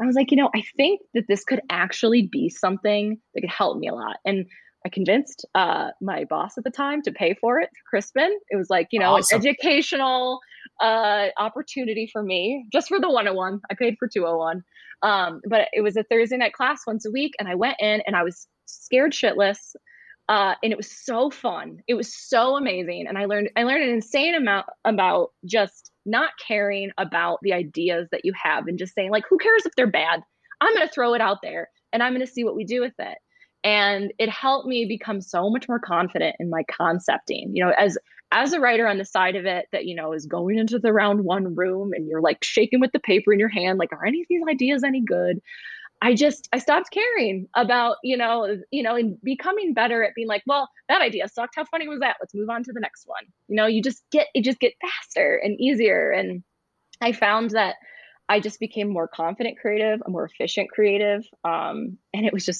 I was like, you know, I think that this could actually be something that could help me a lot. And I convinced my boss at the time to pay for it, Crispin. It was like, you know, awesome. An educational opportunity for me, just for the 101. I paid for 201. But it was a Thursday night class once a week. And I went in and I was scared shitless. And it was so fun. It was so amazing. And I learned an insane amount about just not caring about the ideas that you have and just saying, like, who cares if they're bad? I'm going to throw it out there and I'm going to see what we do with it. And it helped me become so much more confident in my concepting, you know, as a writer on the side of it that, you know, is going into the round one room and you're like shaking with the paper in your hand, like, are any of these ideas any good? I stopped caring about, you know, and becoming better at being like, well, that idea sucked. How funny was that? Let's move on to the next one. You know, you just get faster and easier. And I found that I just became more confident creative, a more efficient creative. And it was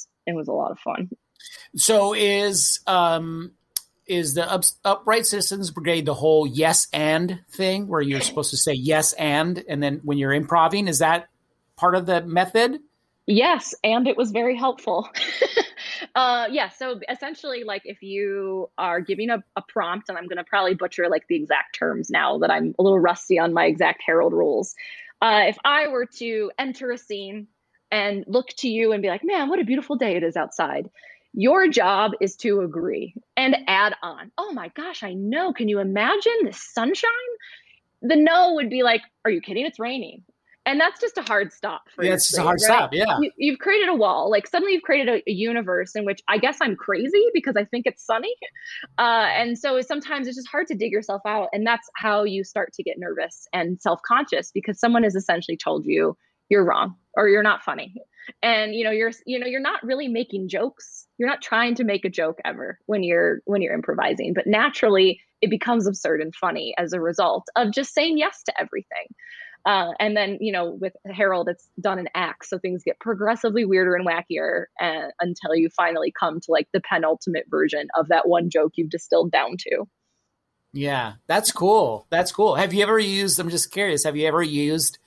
a lot of fun. So is the Upright Citizens Brigade the whole yes and thing where you're supposed to say yes and then when you're improving, is that part of the method? Yes. And it was very helpful. Yeah. So essentially, like if you are giving a prompt, and I'm going to probably butcher like the exact terms now that I'm a little rusty on my exact Harold rules. If I were to enter a scene and look to you and be like, man, what a beautiful day it is outside. Your job is to agree and add on. Oh my gosh, I know. Can you imagine the sunshine? The no would be like, are you kidding? It's raining. And that's just a hard stop. For it's just a hard stop. Yeah. You've created a wall. Like suddenly you've created a universe in which I guess I'm crazy because I think it's sunny. And so sometimes it's just hard to dig yourself out. And that's how you start to get nervous and self-conscious because someone has essentially told you you're wrong or you're not funny. And you're not really making jokes. You're not trying to make a joke ever when you're improvising, but naturally it becomes absurd and funny as a result of just saying yes to everything. And then, you know, with Harold, it's done in acts. So things get progressively weirder and wackier until you finally come to like the penultimate version of that one joke you've distilled down to. Yeah, that's cool. That's cool. Have you ever used, I'm just curious, have you ever used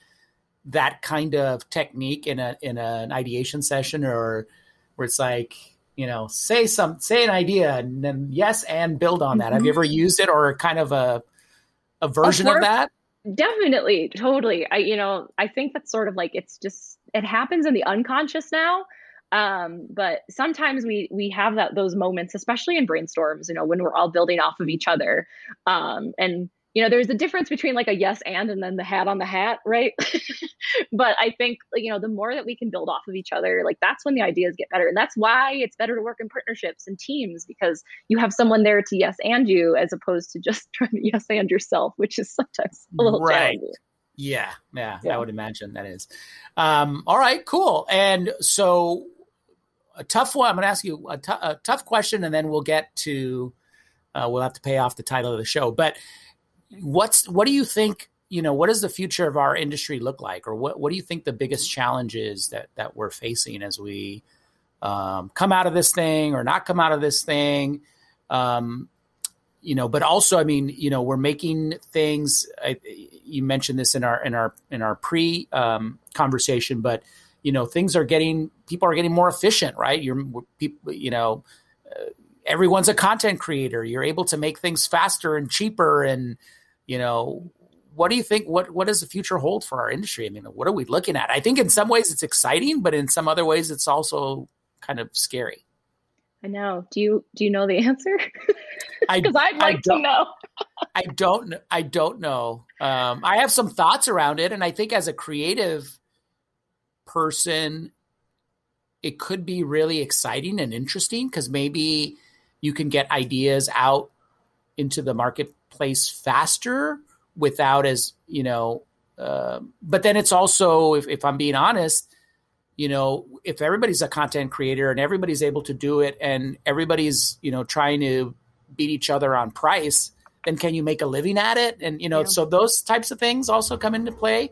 that kind of technique in an ideation session or where it's like, you know, say an idea and then yes, and build on that. Mm-hmm. Have you ever used it or kind of a version of that? Definitely. Totally. I think that's sort of like, it happens in the unconscious now. But sometimes we have those moments, especially in brainstorms, you know, when we're all building off of each other. And, you know, there's a difference between like a yes and then the hat on the hat, right? But I think, you know, the more that we can build off of each other, like that's when the ideas get better. And that's why it's better to work in partnerships and teams because you have someone there to yes and you as opposed to just trying to yes and yourself, which is sometimes a little right. Yeah, yeah. Yeah. I would imagine that is. All right, cool. And so a tough one. I'm going to ask you a tough question and then we'll get to, we'll have to pay off the title of the show. But what do you think, you know, what does the future of our industry look like? Or what do you think the biggest challenge is that we're facing as we come out of this thing or not come out of this thing? You know, but also, I mean, you know, we're making things, you mentioned this in our pre conversation, but, you know, people are getting more efficient, right? Everyone's a content creator. You're able to make things faster and cheaper. And, you know, what do you think, what does the future hold for our industry? I mean, what are we looking at? I think in some ways it's exciting, but in some other ways it's also kind of scary. I know. Do you know the answer? Because I'd like to know. I don't know. I have some thoughts around it. And I think as a creative person, it could be really exciting and interesting because maybe you can get ideas out into the marketplace faster without as, you know, but then it's also, if I'm being honest, you know, if everybody's a content creator and everybody's able to do it and everybody's, you know, trying to beat each other on price, then can you make a living at it? And, you know, so those types of things also come into play.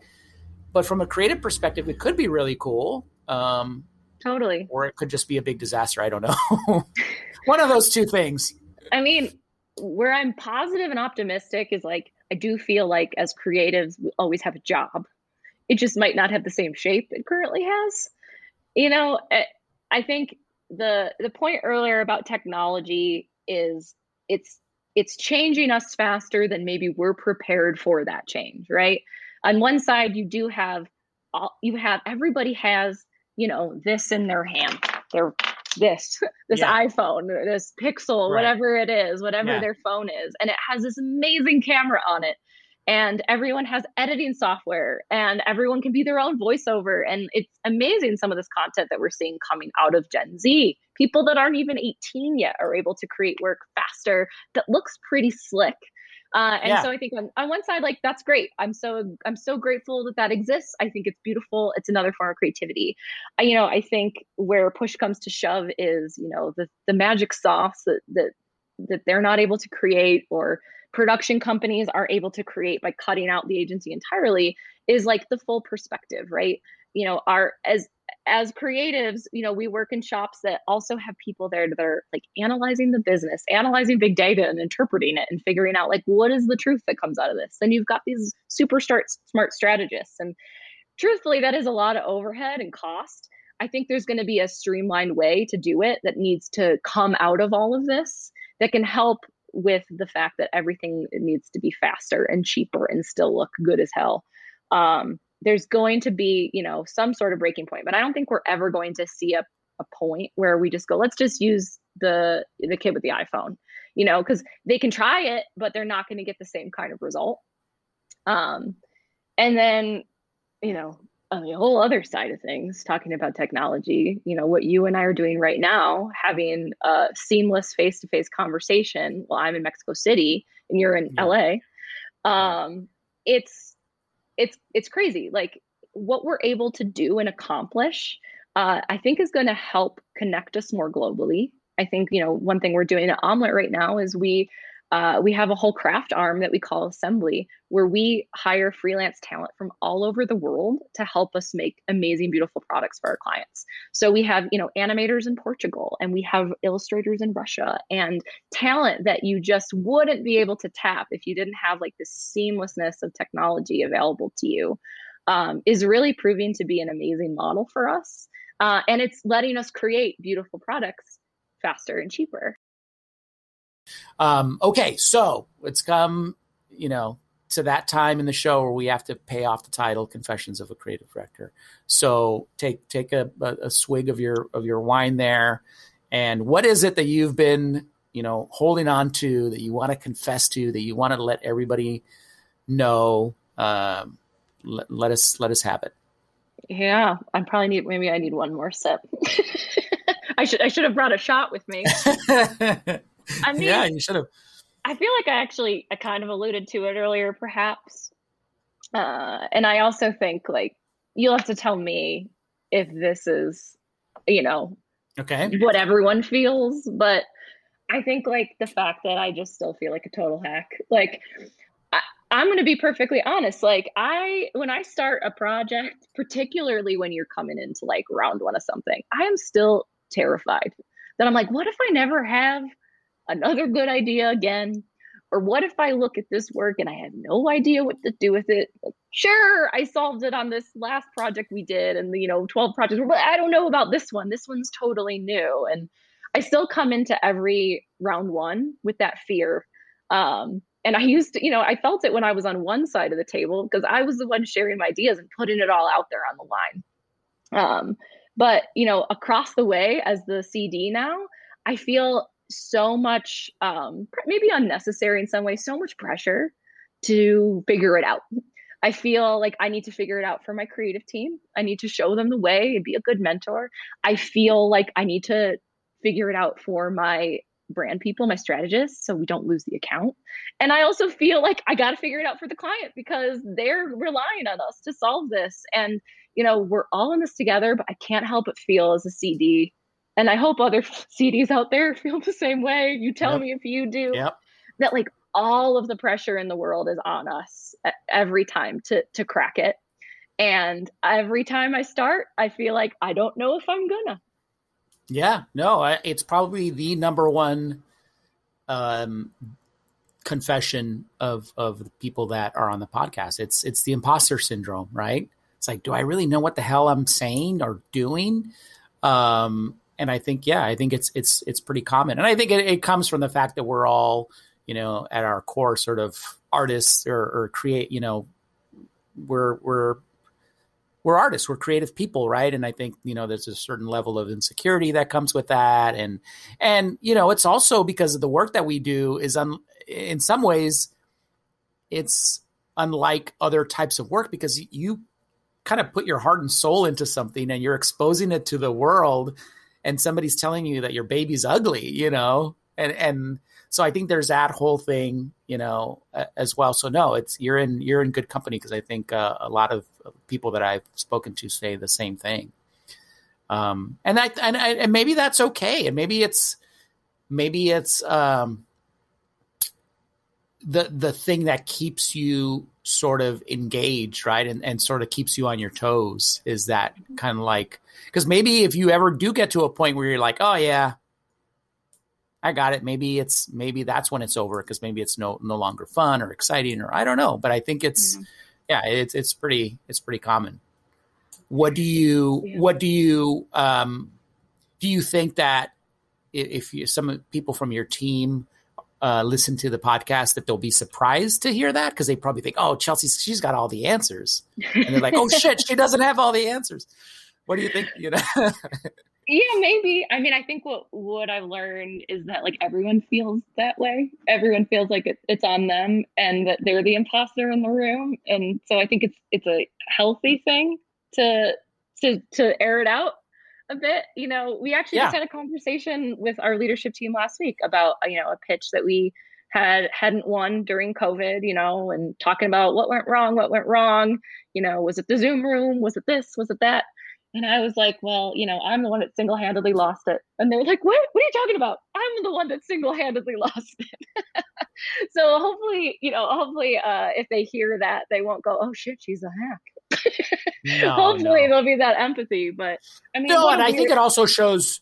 But from a creative perspective, it could be really cool. Totally. Or it could just be a big disaster. I don't know. One of those two things. I mean, where I'm positive and optimistic is like, I do feel like as creatives, we always have a job. It just might not have the same shape it currently has. You know, I think the point earlier about technology is it's changing us faster than maybe we're prepared for that change, right? On one side, you do have everybody has, you know, this in their hand, iPhone, or this Pixel, right. Whatever it is, their phone is. And it has this amazing camera on it. And everyone has editing software and everyone can be their own voiceover. And it's amazing some of this content that we're seeing coming out of Gen Z. People that aren't even 18 yet are able to create work faster that looks pretty slick. So I think on one side, like, that's great. I'm so grateful that that exists. I think it's beautiful. It's another form of creativity. You know, I think where push comes to shove is, you know, the magic sauce that they're not able to create, or production companies aren't able to create by cutting out the agency entirely, is like the full perspective, right? You know, as creatives, you know, we work in shops that also have people there that are like analyzing the business, analyzing big data and interpreting it and figuring out like, what is the truth that comes out of this? And you've got these super smart strategists. And truthfully, that is a lot of overhead and cost. I think there's going to be a streamlined way to do it that needs to come out of all of this that can help with the fact that everything needs to be faster and cheaper and still look good as hell. There's going to be, you know, some sort of breaking point, but I don't think we're ever going to see a point where we just go, let's just use the kid with the iPhone, you know, because they can try it, but they're not going to get the same kind of result. And then, you know, on the whole other side of things, talking about technology, you know, what you and I are doing right now, having a seamless face-to-face conversation while I'm in Mexico City and you're in LA, it's crazy. Like, what we're able to do and accomplish, I think is going to help connect us more globally. I think, you know, one thing we're doing at Omelette right now is we have a whole craft arm that we call Assembly, where we hire freelance talent from all over the world to help us make amazing, beautiful products for our clients. So we have, you know, animators in Portugal, and we have illustrators in Russia, and talent that you just wouldn't be able to tap if you didn't have like the seamlessness of technology available to you, is really proving to be an amazing model for us. And it's letting us create beautiful products faster and cheaper. Okay, so it's come, you know, to that time in the show where we have to pay off the title, Confessions of a Creative Director. So take a swig of your wine there. And what is it that you've been, you know, holding on to, that you want to confess to, that you want to let everybody know? Let us have it. Yeah, I need one more sip. I should have brought a shot with me. I mean, yeah, you should have. I feel like I kind of alluded to it earlier, perhaps. And I also think, like, you'll have to tell me if this is, you know, okay, what everyone feels. But I think, like, the fact that I just still feel like a total hack. Like, I'm going to be perfectly honest. Like, when I start a project, particularly when you're coming into like round one of something, I am still terrified that I'm like, what if I never have another good idea again? Or what if I look at this work and I have no idea what to do with it? Like, sure, I solved it on this last project we did, and, you know, 12 projects, but I don't know about this one. This one's totally new. And I still come into every round one with that fear. And I used to, you know, I felt it when I was on one side of the table because I was the one sharing my ideas and putting it all out there on the line. But, you know, across the way as the CD now, I feel so much, maybe unnecessary in some way, so much pressure to figure it out. I feel like I need to figure it out for my creative team. I need to show them the way and be a good mentor. I feel like I need to figure it out for my brand people, my strategists, so we don't lose the account. And I also feel like I got to figure it out for the client because they're relying on us to solve this. And, you know, we're all in this together, but I can't help but feel as a CD, and I hope other CDs out there feel the same way. You tell me if you do, that like all of the pressure in the world is on us every time to crack it. And every time I start, I feel like I don't know if I'm gonna. Yeah, no, it's probably the number one confession of the people that are on the podcast. It's the imposter syndrome, right? It's like, do I really know what the hell I'm saying or doing? And I think, yeah, I think it's pretty common. And I think it comes from the fact that we're all, you know, at our core sort of artists or create, you know, we're artists, we're creative people, right? And I think, you know, there's a certain level of insecurity that comes with that. And, you know, it's also because of the work that we do is in some ways it's unlike other types of work because you kind of put your heart and soul into something and you're exposing it to the world and somebody's telling you that your baby's ugly, you know? And so I think there's that whole thing, you know, as well. So no, you're in good company because I think a lot of people that I've spoken to say the same thing. And maybe that's okay, and maybe it's the thing that keeps you sort of engaged, right, and sort of keeps you on your toes. Is that kind of like, because maybe if you ever do get to a point where you're like, oh yeah, I got it. Maybe that's when it's over because maybe it's no longer fun or exciting or I don't know. But I think it's it's pretty common. What do you think that if some people from your team listen to the podcast that they'll be surprised to hear that because they probably think, oh, Chelsea, she's got all the answers, and they're like, oh shit, she doesn't have all the answers. What do you think? You know. Yeah, maybe. I mean, I think what I've learned is that like everyone feels that way. Everyone feels like it's on them and that they're the imposter in the room. And so I think it's a healthy thing to air it out a bit. You know, we actually just had a conversation with our leadership team last week about, you know, a pitch that we hadn't won during COVID, you know, and talking about what went wrong, you know, was it the Zoom room? Was it this? Was it that? And I was like, well, you know, I'm the one that single-handedly lost it. And they're like, what are you talking about? I'm the one that single-handedly lost it. So hopefully, if they hear that, they won't go, oh shit, she's a hack. Hopefully there'll be that empathy, but I mean. No, and I think it also shows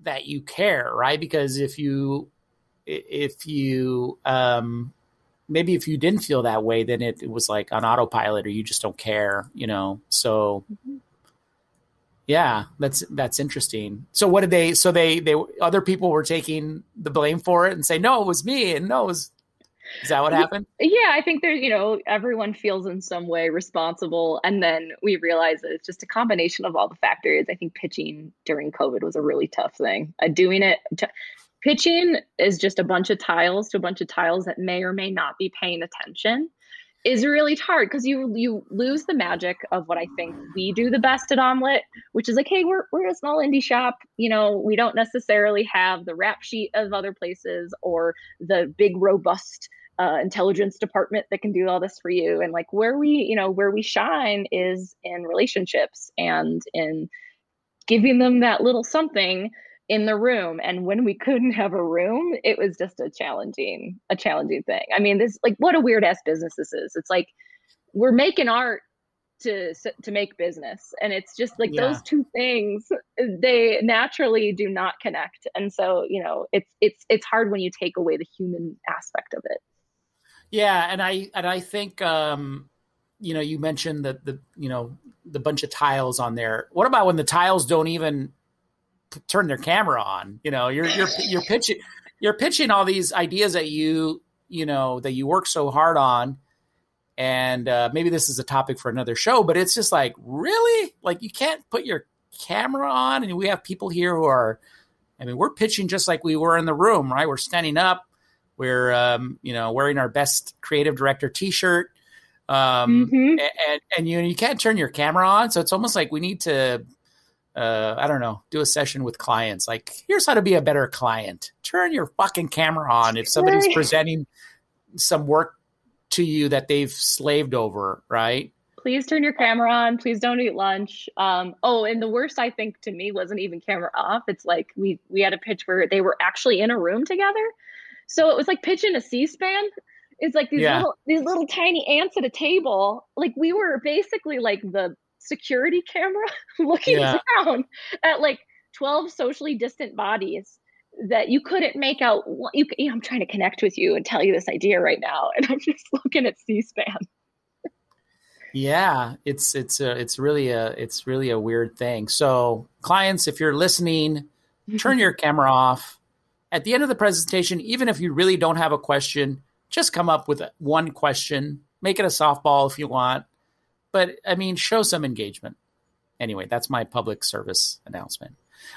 that you care, right? Because if you maybe if you didn't feel that way, then it was like on autopilot or you just don't care, you know? So yeah, that's interesting. So what did they other people were taking the blame for it and say, no, it was me. And no, is that what happened? Yeah. I think there's, you know, everyone feels in some way responsible. And then we realize that it's just a combination of all the factors. I think pitching during COVID was a really tough thing. Pitching is just a bunch of tiles to a bunch of tiles that may or may not be paying attention is really hard because you lose the magic of what I think we do the best at Omelette, which is like, hey, we're a small indie shop. You know, we don't necessarily have the rap sheet of other places or the big, robust intelligence department that can do all this for you. And like where we shine is in relationships and in giving them that little something in the room. And when we couldn't have a room, it was just a challenging thing. I mean, this, like, what a weird ass business this is. It's like, we're making art to make business. And it's just like those two things, they naturally do not connect. And so, you know, it's hard when you take away the human aspect of it. Yeah. And I think, you know, you mentioned the you know, the bunch of tiles on there. What about when the tiles don't even turn their camera on? You know, you're pitching all these ideas that you know, that you work so hard on. And maybe this is a topic for another show, but it's just like, really? Like, you can't put your camera on. And we have people here who are, I mean, we're pitching just like we were in the room, right? We're standing up, We're, wearing our best creative director T-shirt. And you can't turn your camera on. So it's almost like we need to, do a session with clients. Like, here's how to be a better client. Turn your fucking camera on. If somebody's presenting some work to you that they've slaved over, right? Please turn your camera on. Please don't eat lunch. And the worst, I think, to me wasn't even camera off. It's like we had a pitch where they were actually in a room together. So it was like pitching a C-SPAN. It's like these little tiny ants at a table. Like, we were basically like the security camera looking down at like 12 socially distant bodies that you couldn't make out. I'm trying to connect with you and tell you this idea right now, and I'm just looking at C-SPAN. Yeah, it's really a weird thing. So clients, if you're listening, turn your camera off. At the end of the presentation, even if you really don't have a question, just come up with one question. Make it a softball if you want. But, I mean, show some engagement. Anyway, that's my public service announcement.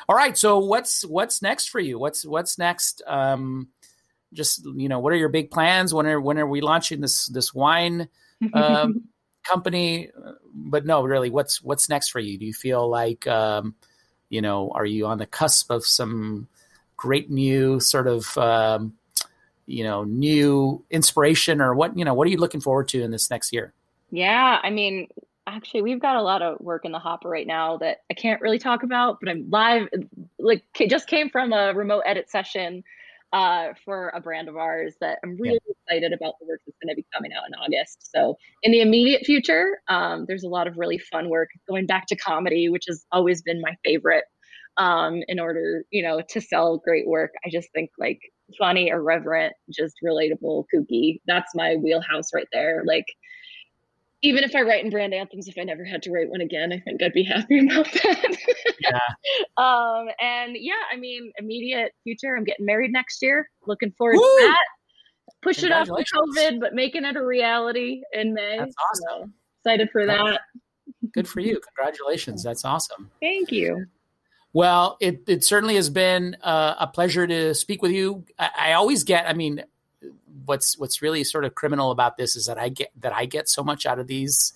All right, so what's next for you? What's next? What are your big plans? When are we launching this wine company? But no, really, what's next for you? Do you feel like, are you on the cusp of some great new sort of new inspiration, or what are you looking forward to in this next year? Yeah. I mean, actually, we've got a lot of work in the hopper right now that I can't really talk about, but I'm live, like, just came from a remote edit session for a brand of ours that I'm really excited about the work that's going to be coming out in August. So in the immediate future, there's a lot of really fun work going back to comedy, which has always been my favorite in order, to sell great work. I just think, like, funny, irreverent, just relatable, kooky. That's my wheelhouse right there. Like, even if I write in brand anthems, if I never had to write one again, I think I'd be happy about that. Immediate future, I'm getting married next year. Looking forward to that. Push it off to COVID, but making it a reality in May. That's awesome. So excited for that. Good for you. Congratulations. That's awesome. Thank you. Well, it certainly has been a pleasure to speak with you. I always get, what's really sort of criminal about this is that I get so much out of these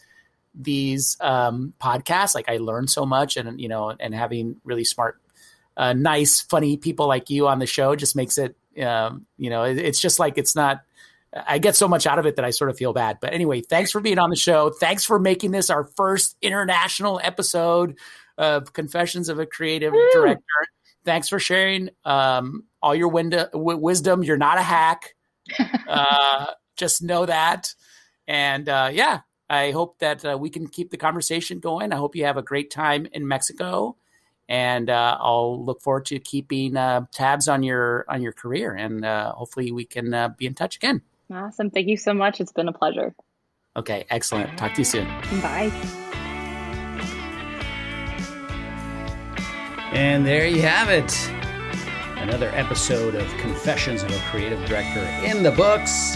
podcasts. Like, I learn so much, and, and having really smart, nice, funny people like you on the show just makes it, it's just like, it's not, I get so much out of it that I sort of feel bad. But anyway, thanks for being on the show. Thanks for making this our first international episode of Confessions of a Creative Director. Thanks for sharing all your wisdom. You're not a hack. Just know that. And I hope that we can keep the conversation going. I hope you have a great time in Mexico, and I'll look forward to keeping tabs on your career, and hopefully we can be in touch again. Awesome. Thank you so much. It's been a pleasure. Okay, excellent. Talk to you soon. Bye. And there you have it. Another episode of Confessions of a Creative Director in the books.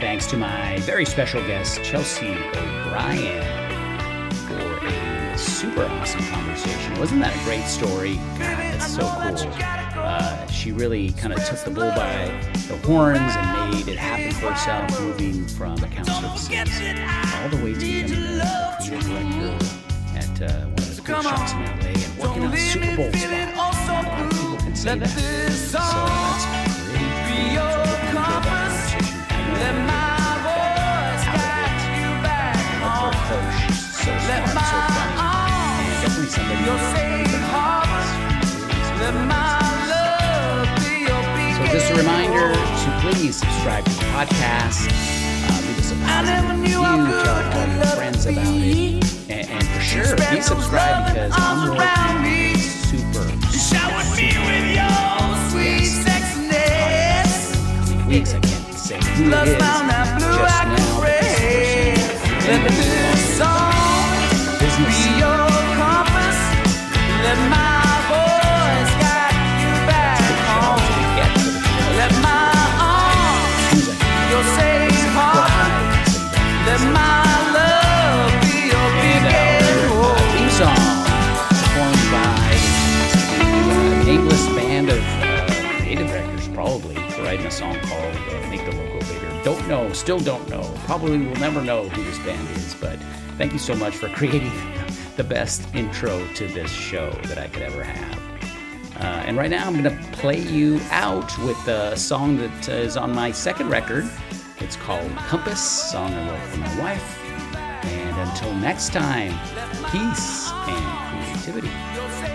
Thanks to my very special guest, Chelsea O'Brien, for a super awesome conversation. Wasn't that a great story? God, that's so cool. She really kind of took the bull by the horns and made it happen for herself, moving from account services all the way to becoming a creative director at one of the cool shops in LA. Working on a Super Bowl spot. A lot of people can say that. So that's really cool. I love her approach. She's so smart, so funny. And definitely somebody who's so just a reminder to please subscribe to the podcast. Leave us a positive review. Tell all your friends about it. And for sure, be subscribed, because I'm working super weeks. I can't say who it is just now, but this person let this song be your compass. Let my voice guide you back home. Let my arms your safe harbor. Let my song called know, still don't know, probably will never know who this band is, but thank you so much for creating the best intro to this show that I could ever have. And right now I'm going to play you out with a song that is on my second record. It's called Compass, song I wrote for my wife. And until next time, peace and creativity.